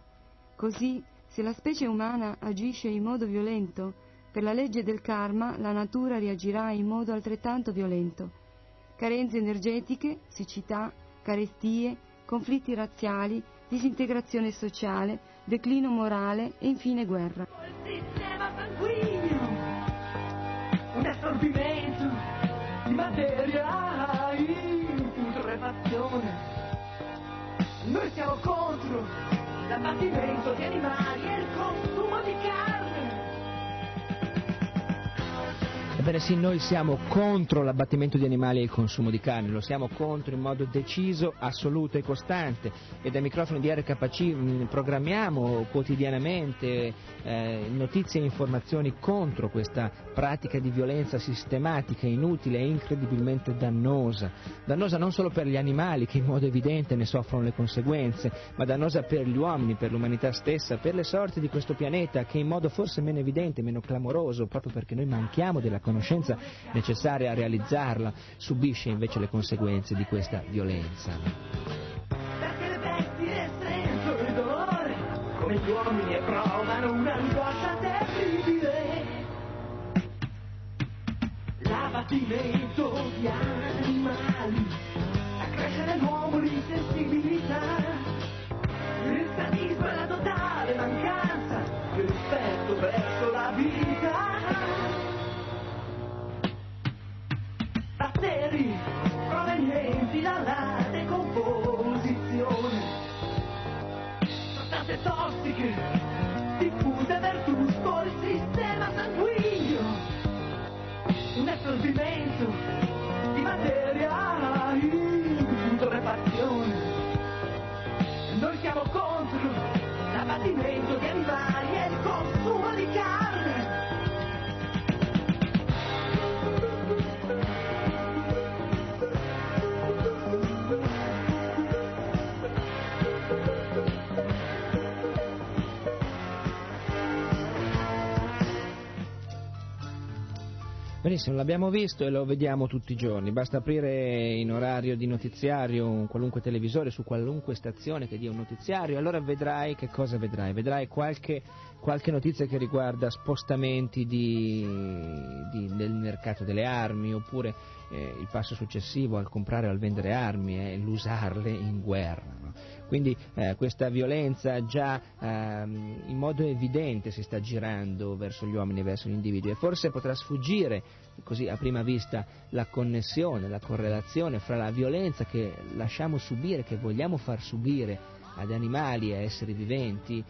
Così, se la specie umana agisce in modo violento, per la legge del karma la natura reagirà in modo altrettanto violento. Carenze energetiche, siccità, carestie, conflitti razziali, disintegrazione sociale, declino morale e infine guerra. Il sistema sanguigno, un assorbimento di materiali. Noi siamo contro l'abbattimento di animali e il consumo di carne. Ebbene sì, noi siamo contro l'abbattimento di animali e il consumo di carne, lo siamo contro in modo deciso, assoluto e costante, e dai microfoni di RKC programmiamo quotidianamente notizie e informazioni contro questa pratica di violenza sistematica, inutile e incredibilmente dannosa. Dannosa non solo per gli animali che in modo evidente ne soffrono le conseguenze, ma dannosa per gli uomini, per l'umanità stessa, per le sorti di questo pianeta che in modo forse meno evidente, meno clamoroso, proprio perché noi manchiamo della conoscenza necessaria a realizzarla, subisce invece le conseguenze di questa violenza. Perché le bestie sentono il dolore, come gli uomini, e provano un'angoscia terribile. L'abbattimento di animali accresce nell'uomo l'insensibilità, il sadismo e la totale mancanza di rispetto verso la vita. Batteri provenienti dalla decomposizione, sostanze tossiche diffuse per tutto il sistema sanguigno, un assorbimento di materia in putrefazione, Benissimo, l'abbiamo visto e lo vediamo tutti i giorni, basta aprire in orario di notiziario un qualunque televisore su qualunque stazione che dia un notiziario, allora vedrai che cosa vedrai, vedrai qualche notizia che riguarda spostamenti del mercato delle armi, oppure il passo successivo al comprare o al vendere armi è l'usarle in guerra, no? Quindi questa violenza già in modo evidente si sta girando verso gli uomini e verso gli individui, e forse potrà sfuggire così a prima vista la connessione, la correlazione fra la violenza che lasciamo subire, che vogliamo far subire ad animali, a esseri viventi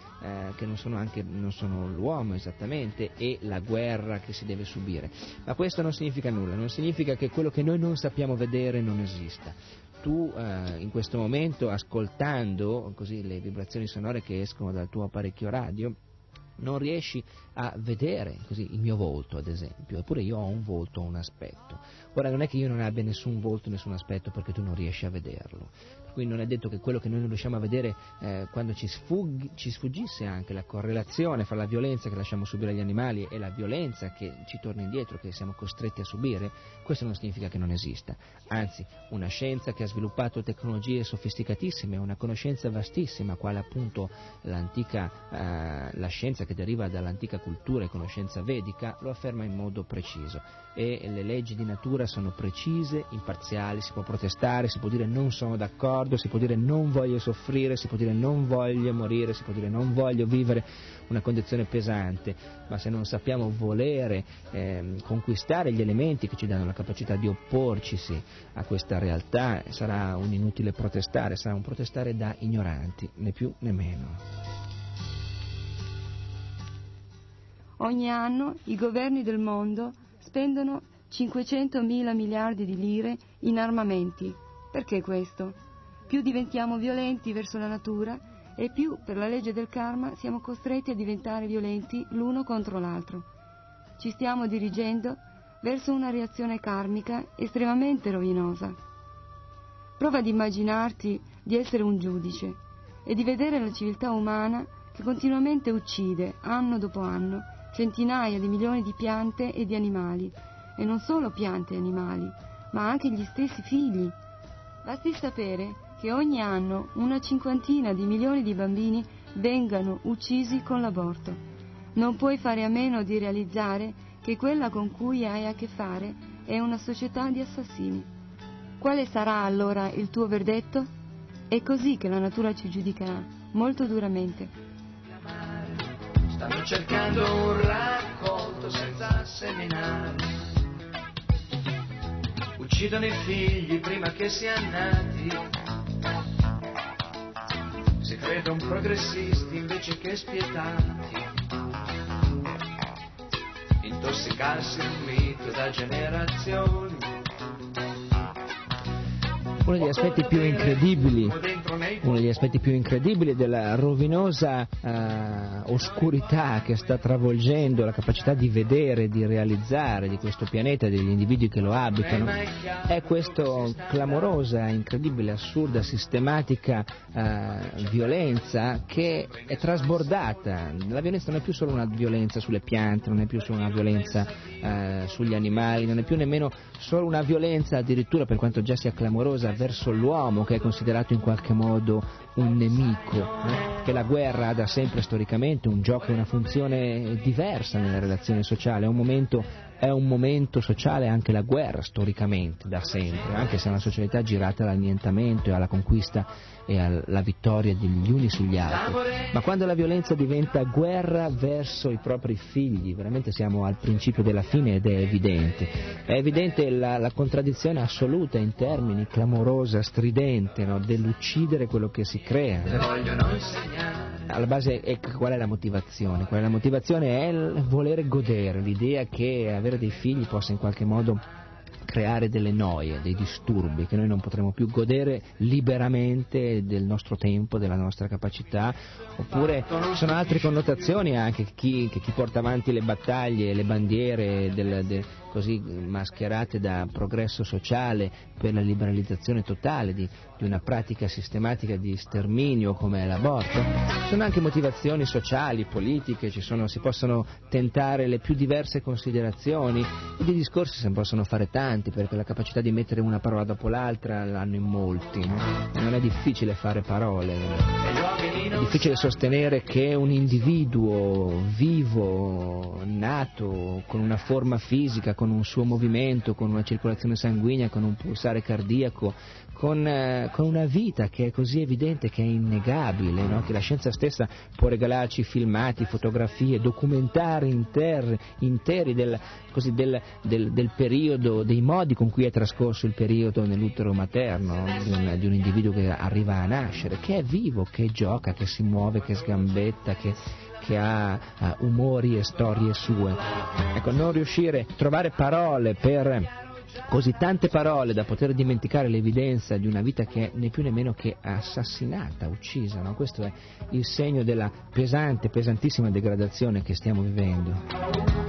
che non sono l'uomo esattamente, e la guerra che si deve subire. Ma questo non significa nulla, non significa che quello che noi non sappiamo vedere non esista. Tu in questo momento, ascoltando così le vibrazioni sonore che escono dal tuo apparecchio radio, non riesci a vedere così il mio volto, ad esempio, eppure io ho un volto, un aspetto. Ora, non è che io non abbia nessun volto, nessun aspetto, perché tu non riesci a vederlo. Quindi non è detto che quello che noi non riusciamo a vedere, quando ci sfuggisse anche la correlazione fra la violenza che lasciamo subire agli animali e la violenza che ci torna indietro, che siamo costretti a subire, questo non significa che non esista. Anzi, una scienza che ha sviluppato tecnologie sofisticatissime, una conoscenza vastissima, quale appunto la scienza che deriva dall'antica cultura e conoscenza vedica, lo afferma in modo preciso. E le leggi di natura sono precise, imparziali, si può protestare, si può dire non sono d'accordo, si può dire non voglio soffrire, si può dire non voglio morire, si può dire non voglio vivere una condizione pesante, ma se non sappiamo volere conquistare gli elementi che ci danno la capacità di opporcisi a questa realtà, sarà un inutile protestare, sarà un protestare da ignoranti, né più né meno. Ogni anno i governi del mondo spendono 500.000 miliardi di lire in armamenti. Perché questo? Più diventiamo violenti verso la natura e più, per la legge del karma, siamo costretti a diventare violenti l'uno contro l'altro. Ci stiamo dirigendo verso una reazione karmica estremamente rovinosa. Prova ad immaginarti di essere un giudice e di vedere la civiltà umana che continuamente uccide, anno dopo anno, centinaia di milioni di piante e di animali, e non solo piante e animali, ma anche gli stessi figli. Basti sapere che ogni anno una cinquantina di milioni di bambini vengano uccisi con l'aborto. Non puoi fare a meno di realizzare che quella con cui hai a che fare è una società di assassini. Quale sarà allora il tuo verdetto? È così che la natura ci giudicherà, molto duramente. Stanno cercando un raccolto senza seminare. Uccidono i figli prima che siano nati. Si credono progressisti invece che spietati, intossicarsi un mito da generazioni. Uno degli aspetti più incredibili della rovinosa oscurità che sta travolgendo la capacità di vedere, di realizzare di questo pianeta, degli individui che lo abitano, è questa clamorosa, incredibile, assurda, sistematica violenza che è trasbordata. La violenza non è più solo una violenza sulle piante, non è più solo una violenza sugli animali, non è più nemmeno solo una violenza, addirittura, per quanto già sia clamorosa, verso l'uomo, che è considerato in qualche modo un nemico, che la guerra ha da sempre storicamente un gioco e una funzione diversa nella relazione sociale. È un momento sociale anche la guerra, storicamente, da sempre, anche se è una società girata all'annientamento e alla conquista e alla vittoria degli uni sugli altri. Ma quando la violenza diventa guerra verso i propri figli, veramente siamo al principio della fine, ed è evidente la contraddizione assoluta, in termini clamorosa, stridente, no? Dell'uccidere quello che si crea. Alla base, qual è la motivazione? È il volere godere, l'idea che avere dei figli possa in qualche modo creare delle noie, dei disturbi, che noi non potremo più godere liberamente del nostro tempo, della nostra capacità. Oppure ci sono altre connotazioni anche, che chi porta avanti le battaglie, le bandiere così mascherate da progresso sociale per la liberalizzazione totale di una pratica sistematica di sterminio come l'aborto. Ci sono anche motivazioni sociali, politiche, si possono tentare le più diverse considerazioni, Di discorsi se ne possono fare tanti, perché la capacità di mettere una parola dopo l'altra l'hanno in molti. Non è difficile fare parole, è difficile sostenere che un individuo vivo, nato, con una forma fisica, con un suo movimento, con una circolazione sanguigna, con un pulsare cardiaco, con una vita che è così evidente, che è innegabile, no? Che la scienza stessa può regalarci filmati, fotografie, documentari interi del periodo, dei modi con cui è trascorso il periodo nell'utero materno di un individuo che arriva a nascere, che è vivo, che gioca, che si muove, che sgambetta, che ha umori e storie sue. Ecco, non riuscire a trovare parole per così tante parole da poter dimenticare l'evidenza di una vita che è né più né meno che assassinata, uccisa, no? Questo è il segno della pesantissima degradazione che stiamo vivendo.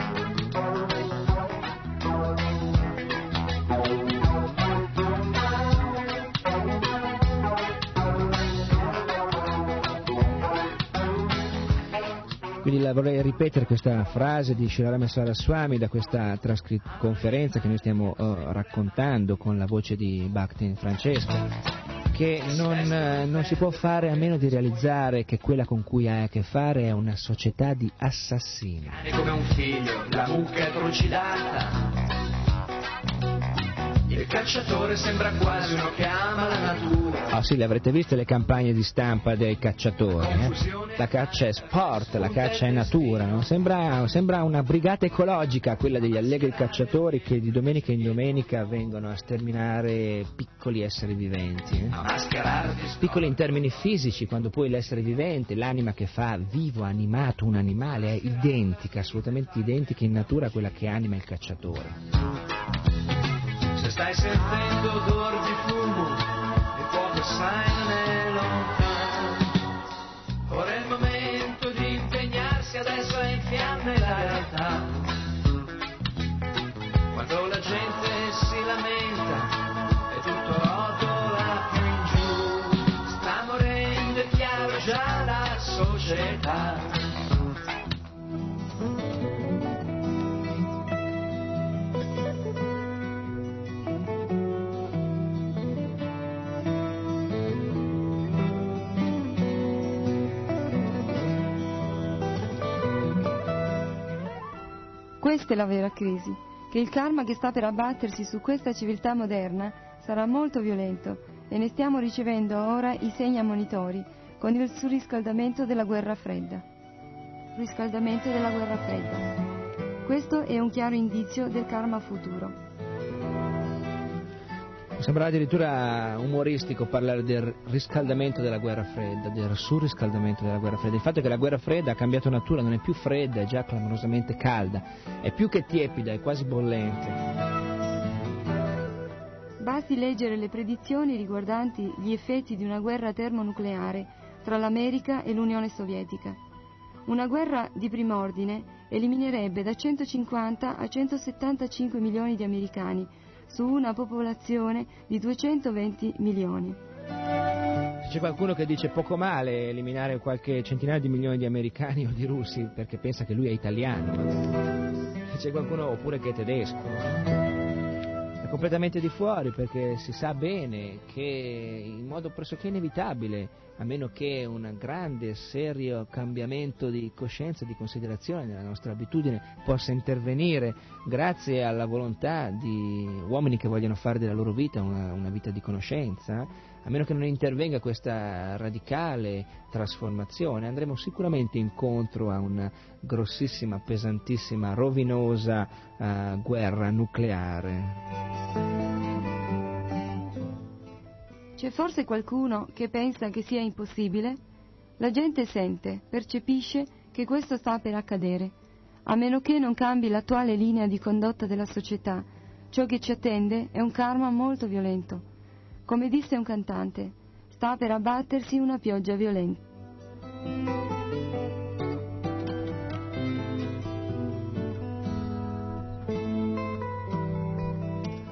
Quindi vorrei ripetere questa frase di Sriram Saraswamy da questa conferenza che noi stiamo raccontando con la voce di Bhaktin Francesco, che non si può fare a meno di realizzare che quella con cui hai a che fare è una società di assassini. Come un figlio, la mucca è trucidata, il cacciatore sembra quasi uno che ama la natura. Ah sì, le avrete viste le campagne di stampa dei cacciatori, eh? La caccia è sport, la caccia è natura, no? Sembra una brigata ecologica quella degli allegri cacciatori che di domenica in domenica vengono a sterminare piccoli esseri viventi, piccoli in termini fisici, quando poi l'essere vivente, l'anima che fa vivo, animato un animale, è identica, assolutamente identica in natura a quella che anima il cacciatore. Se stai sentendo odore di fumo e poco sai non è lontano, ora è il momento di impegnarsi, adesso è in fiamme la realtà. Quando la gente si lamenta e tutto rotola più in giù, sta morendo, è chiaro già la società. Questa è la vera crisi, che il karma che sta per abbattersi su questa civiltà moderna sarà molto violento, e ne stiamo ricevendo ora i segni ammonitori con il surriscaldamento della guerra fredda. Riscaldamento della guerra fredda. Questo è un chiaro indizio del karma futuro. Sembra addirittura umoristico parlare del riscaldamento della guerra fredda, del surriscaldamento della guerra fredda. Il fatto è che la guerra fredda ha cambiato natura, non è più fredda, è già clamorosamente calda, è più che tiepida, è quasi bollente. Basti leggere le predizioni riguardanti gli effetti di una guerra termonucleare tra l'America e l'Unione Sovietica. Una guerra di prim'ordine eliminerebbe da 150 a 175 milioni di americani, su una popolazione di 220 milioni. C'è qualcuno che dice poco male eliminare qualche centinaio di milioni di americani o di russi perché pensa che lui è italiano. C'è qualcuno oppure che è tedesco. È completamente di fuori, perché si sa bene che in modo pressoché inevitabile, a meno che un grande, serio cambiamento di coscienza, di considerazione nella nostra abitudine possa intervenire grazie alla volontà di uomini che vogliono fare della loro vita una vita di conoscenza, a meno che non intervenga questa radicale trasformazione, andremo sicuramente incontro a una grossissima, pesantissima, rovinosa guerra nucleare. C'è forse qualcuno che pensa che sia impossibile? La gente sente, percepisce che questo sta per accadere. A meno che non cambi l'attuale linea di condotta della società, ciò che ci attende è un karma molto violento. Come disse un cantante, sta per abbattersi una pioggia violenta.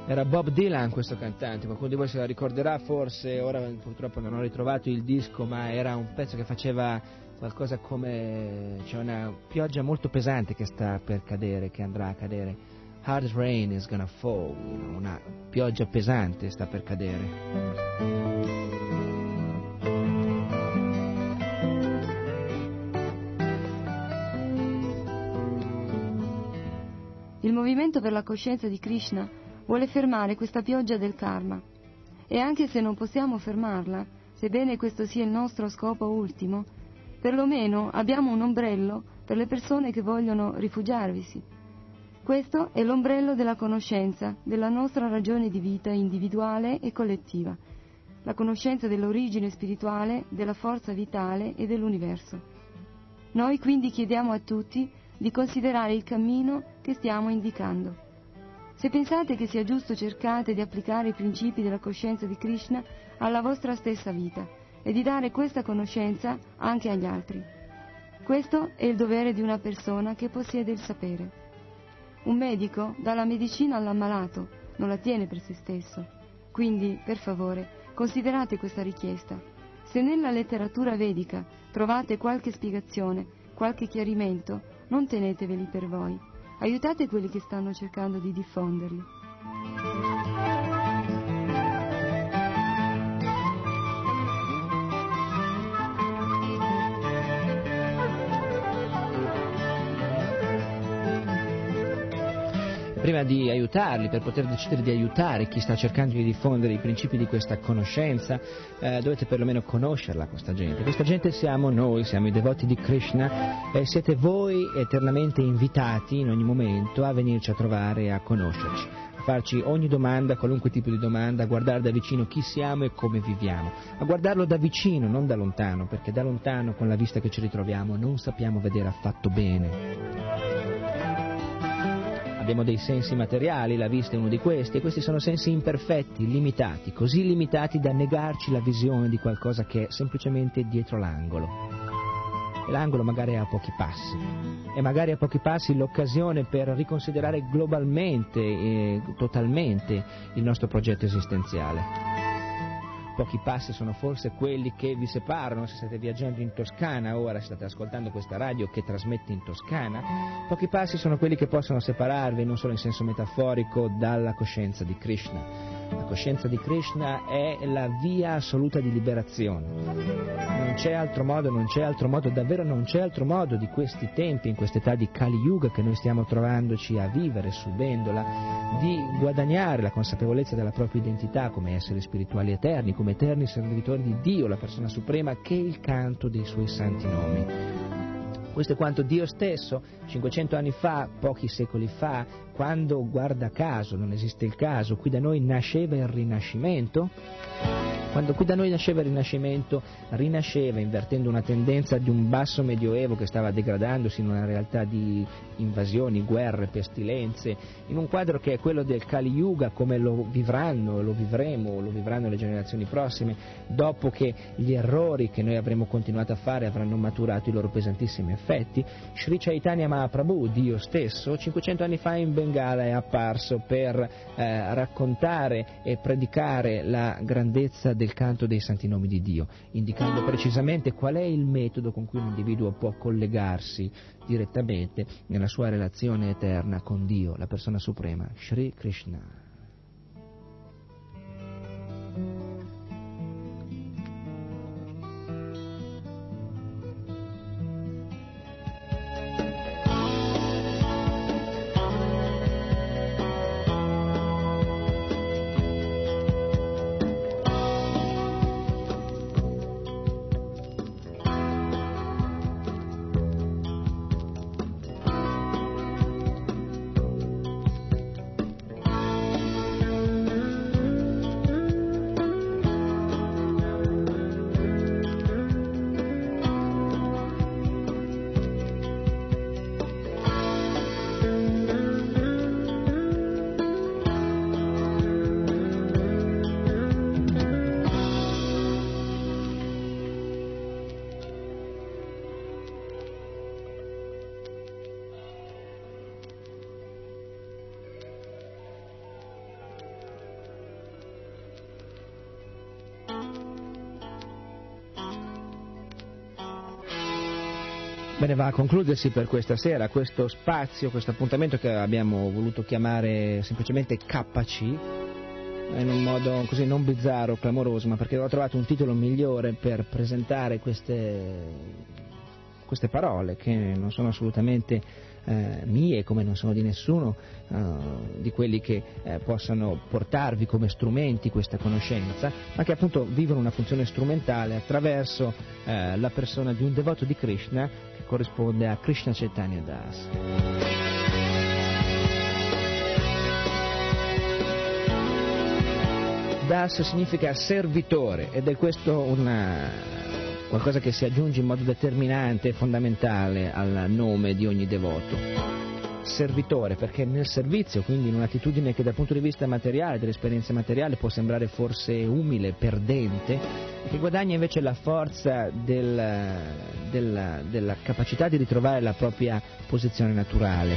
Era Bob Dylan questo cantante, qualcuno di voi se la ricorderà forse, ora purtroppo non ho ritrovato il disco, ma era un pezzo che faceva qualcosa come: c'è una pioggia molto pesante che sta per cadere, che andrà a cadere. Hard rain is gonna fall, you know, una pioggia pesante sta per cadere. Il movimento per la coscienza di Krishna vuole fermare questa pioggia del karma. E anche se non possiamo fermarla, sebbene questo sia il nostro scopo ultimo, perlomeno abbiamo un ombrello per le persone che vogliono rifugiarvisi. Questo è l'ombrello della conoscenza, della nostra ragione di vita individuale e collettiva, la conoscenza dell'origine spirituale, della forza vitale e dell'universo. Noi quindi chiediamo a tutti di considerare il cammino che stiamo indicando. Se pensate che sia giusto, cercate di applicare i principi della coscienza di Krishna alla vostra stessa vita e di dare questa conoscenza anche agli altri. Questo è il dovere di una persona che possiede il sapere. Un medico dà la medicina all'ammalato, non la tiene per se stesso. Quindi, per favore, considerate questa richiesta. Se nella letteratura vedica trovate qualche spiegazione, qualche chiarimento, non teneteveli per voi. Aiutate quelli che stanno cercando di diffonderli. Prima di aiutarli, per poter decidere di aiutare chi sta cercando di diffondere i principi di questa conoscenza, dovete perlomeno conoscerla questa gente. Questa gente siamo noi, siamo i devoti di Krishna, e siete voi eternamente invitati in ogni momento a venirci a trovare e a conoscerci, a farci ogni domanda, qualunque tipo di domanda, a guardare da vicino chi siamo e come viviamo, a guardarlo da vicino, non da lontano, perché da lontano con la vista che ci ritroviamo non sappiamo vedere affatto bene. Abbiamo dei sensi materiali, la vista è uno di questi, e questi sono sensi imperfetti, limitati, così limitati da negarci la visione di qualcosa che è semplicemente dietro l'angolo. E l'angolo magari è a pochi passi, e magari a pochi passi l'occasione per riconsiderare globalmente e totalmente il nostro progetto esistenziale. Pochi passi sono forse quelli che vi separano, se state viaggiando in Toscana, ora state ascoltando questa radio che trasmette in Toscana, pochi passi sono quelli che possono separarvi, non solo in senso metaforico, dalla coscienza di Krishna. La coscienza di Krishna è la via assoluta di liberazione. Non c'è altro modo, davvero non c'è altro modo di questi tempi, in quest'età di Kali Yuga che noi stiamo trovandoci a vivere, subendola, di guadagnare la consapevolezza della propria identità come esseri spirituali eterni, come eterni servitori di Dio, la persona suprema, che il canto dei suoi santi nomi. Questo è quanto Dio stesso 500 anni fa, pochi secoli fa, quando, guarda caso, non esiste il caso, qui da noi nasceva il Rinascimento, quando qui da noi nasceva il Rinascimento, rinasceva invertendo una tendenza di un basso medioevo che stava degradandosi in una realtà di invasioni, guerre, pestilenze, in un quadro che è quello del Kali Yuga, come lo vivranno, lo vivranno le generazioni prossime, dopo che gli errori che noi avremo continuato a fare avranno maturato i loro pesantissimi effetti. Sri Chaitanya Mahaprabhu, Dio stesso, 500 anni fa in Bengala è apparso per raccontare e predicare la grandezza del canto dei santi nomi di Dio, indicando precisamente qual è il metodo con cui un individuo può collegarsi direttamente nella sua relazione eterna con Dio, la persona suprema, Shri Krishna. Bene, va a concludersi per questa sera questo spazio, questo appuntamento che abbiamo voluto chiamare semplicemente KC, in un modo così non bizzarro, clamoroso, ma perché ho trovato un titolo migliore per presentare queste parole che non sono assolutamente mie, come non sono di nessuno di quelli che possano portarvi come strumenti questa conoscenza, ma che appunto vivono una funzione strumentale attraverso la persona di un devoto di Krishna che corrisponde a Krishna Chaitanya Das. Das significa servitore, ed è questo qualcosa che si aggiunge in modo determinante e fondamentale al nome di ogni devoto. Servitore, perché nel servizio, quindi in un'attitudine che dal punto di vista materiale, dell'esperienza materiale, può sembrare forse umile, perdente, che guadagna invece la forza della capacità di ritrovare la propria posizione naturale,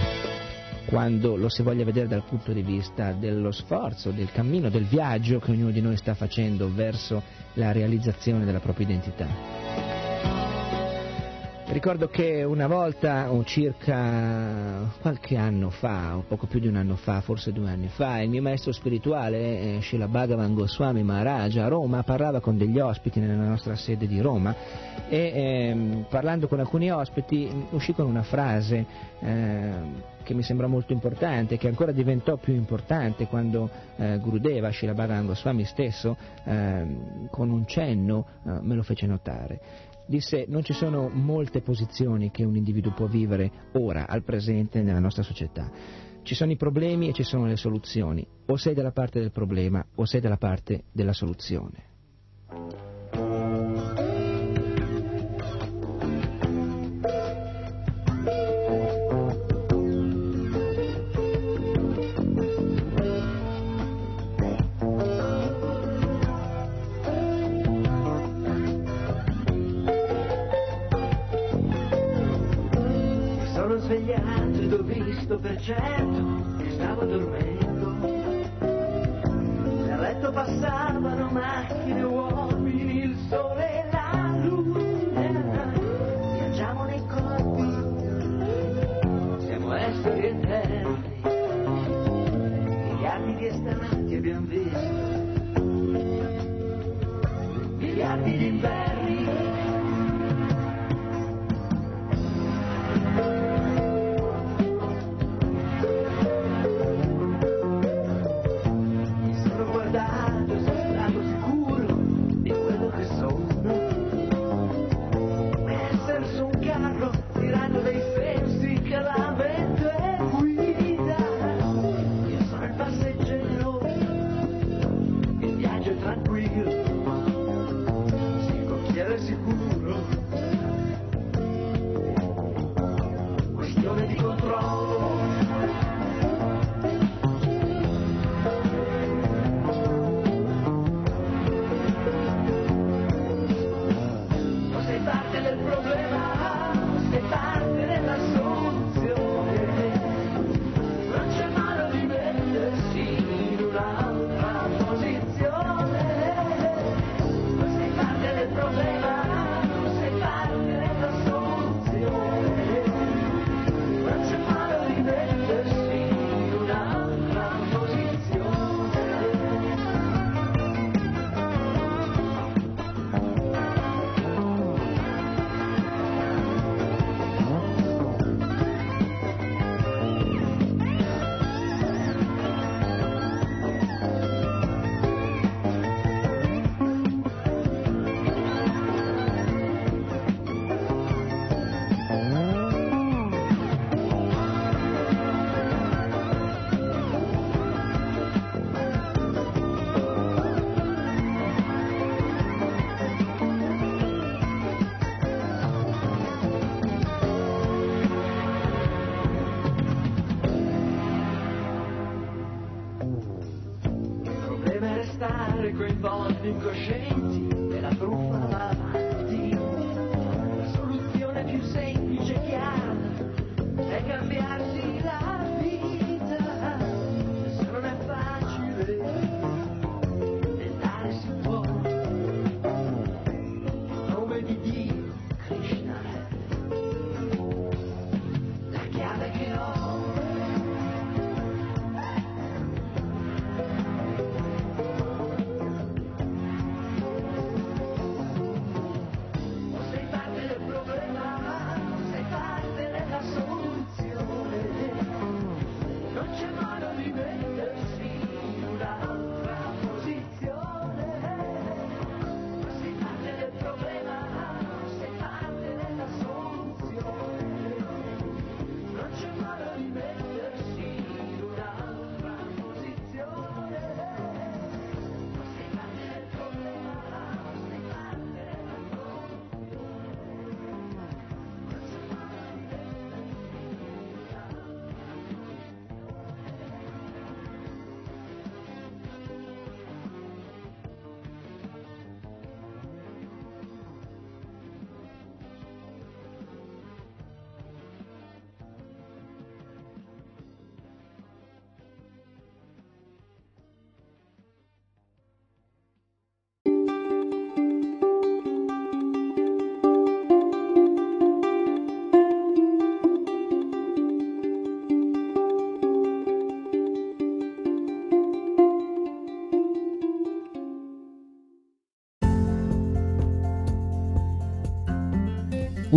quando lo si voglia vedere dal punto di vista dello sforzo, del cammino, del viaggio che ognuno di noi sta facendo verso la realizzazione della propria identità. Ricordo che una volta, o circa qualche anno fa, o poco più di un anno fa, forse 2 anni fa, il mio maestro spirituale, Srila Bhagavan Goswami Maharaj, a Roma, parlava con degli ospiti nella nostra sede di Roma e parlando con alcuni ospiti uscì con una frase che mi sembra molto importante, che ancora diventò più importante quando Gurudeva, Srila Bhagavan Goswami stesso, con un cenno me lo fece notare. Disse: non ci sono molte posizioni che un individuo può vivere ora, al presente, nella nostra società. Ci sono i problemi e ci sono le soluzioni. O sei dalla parte del problema o sei dalla parte della soluzione. Che stavo dormendo, nel letto passavano macchine, uomini, il sole e la luna, viaggiamo nei corpi, siamo esseri eterni, miliardi di estati abbiamo visto, miliardi di inverni.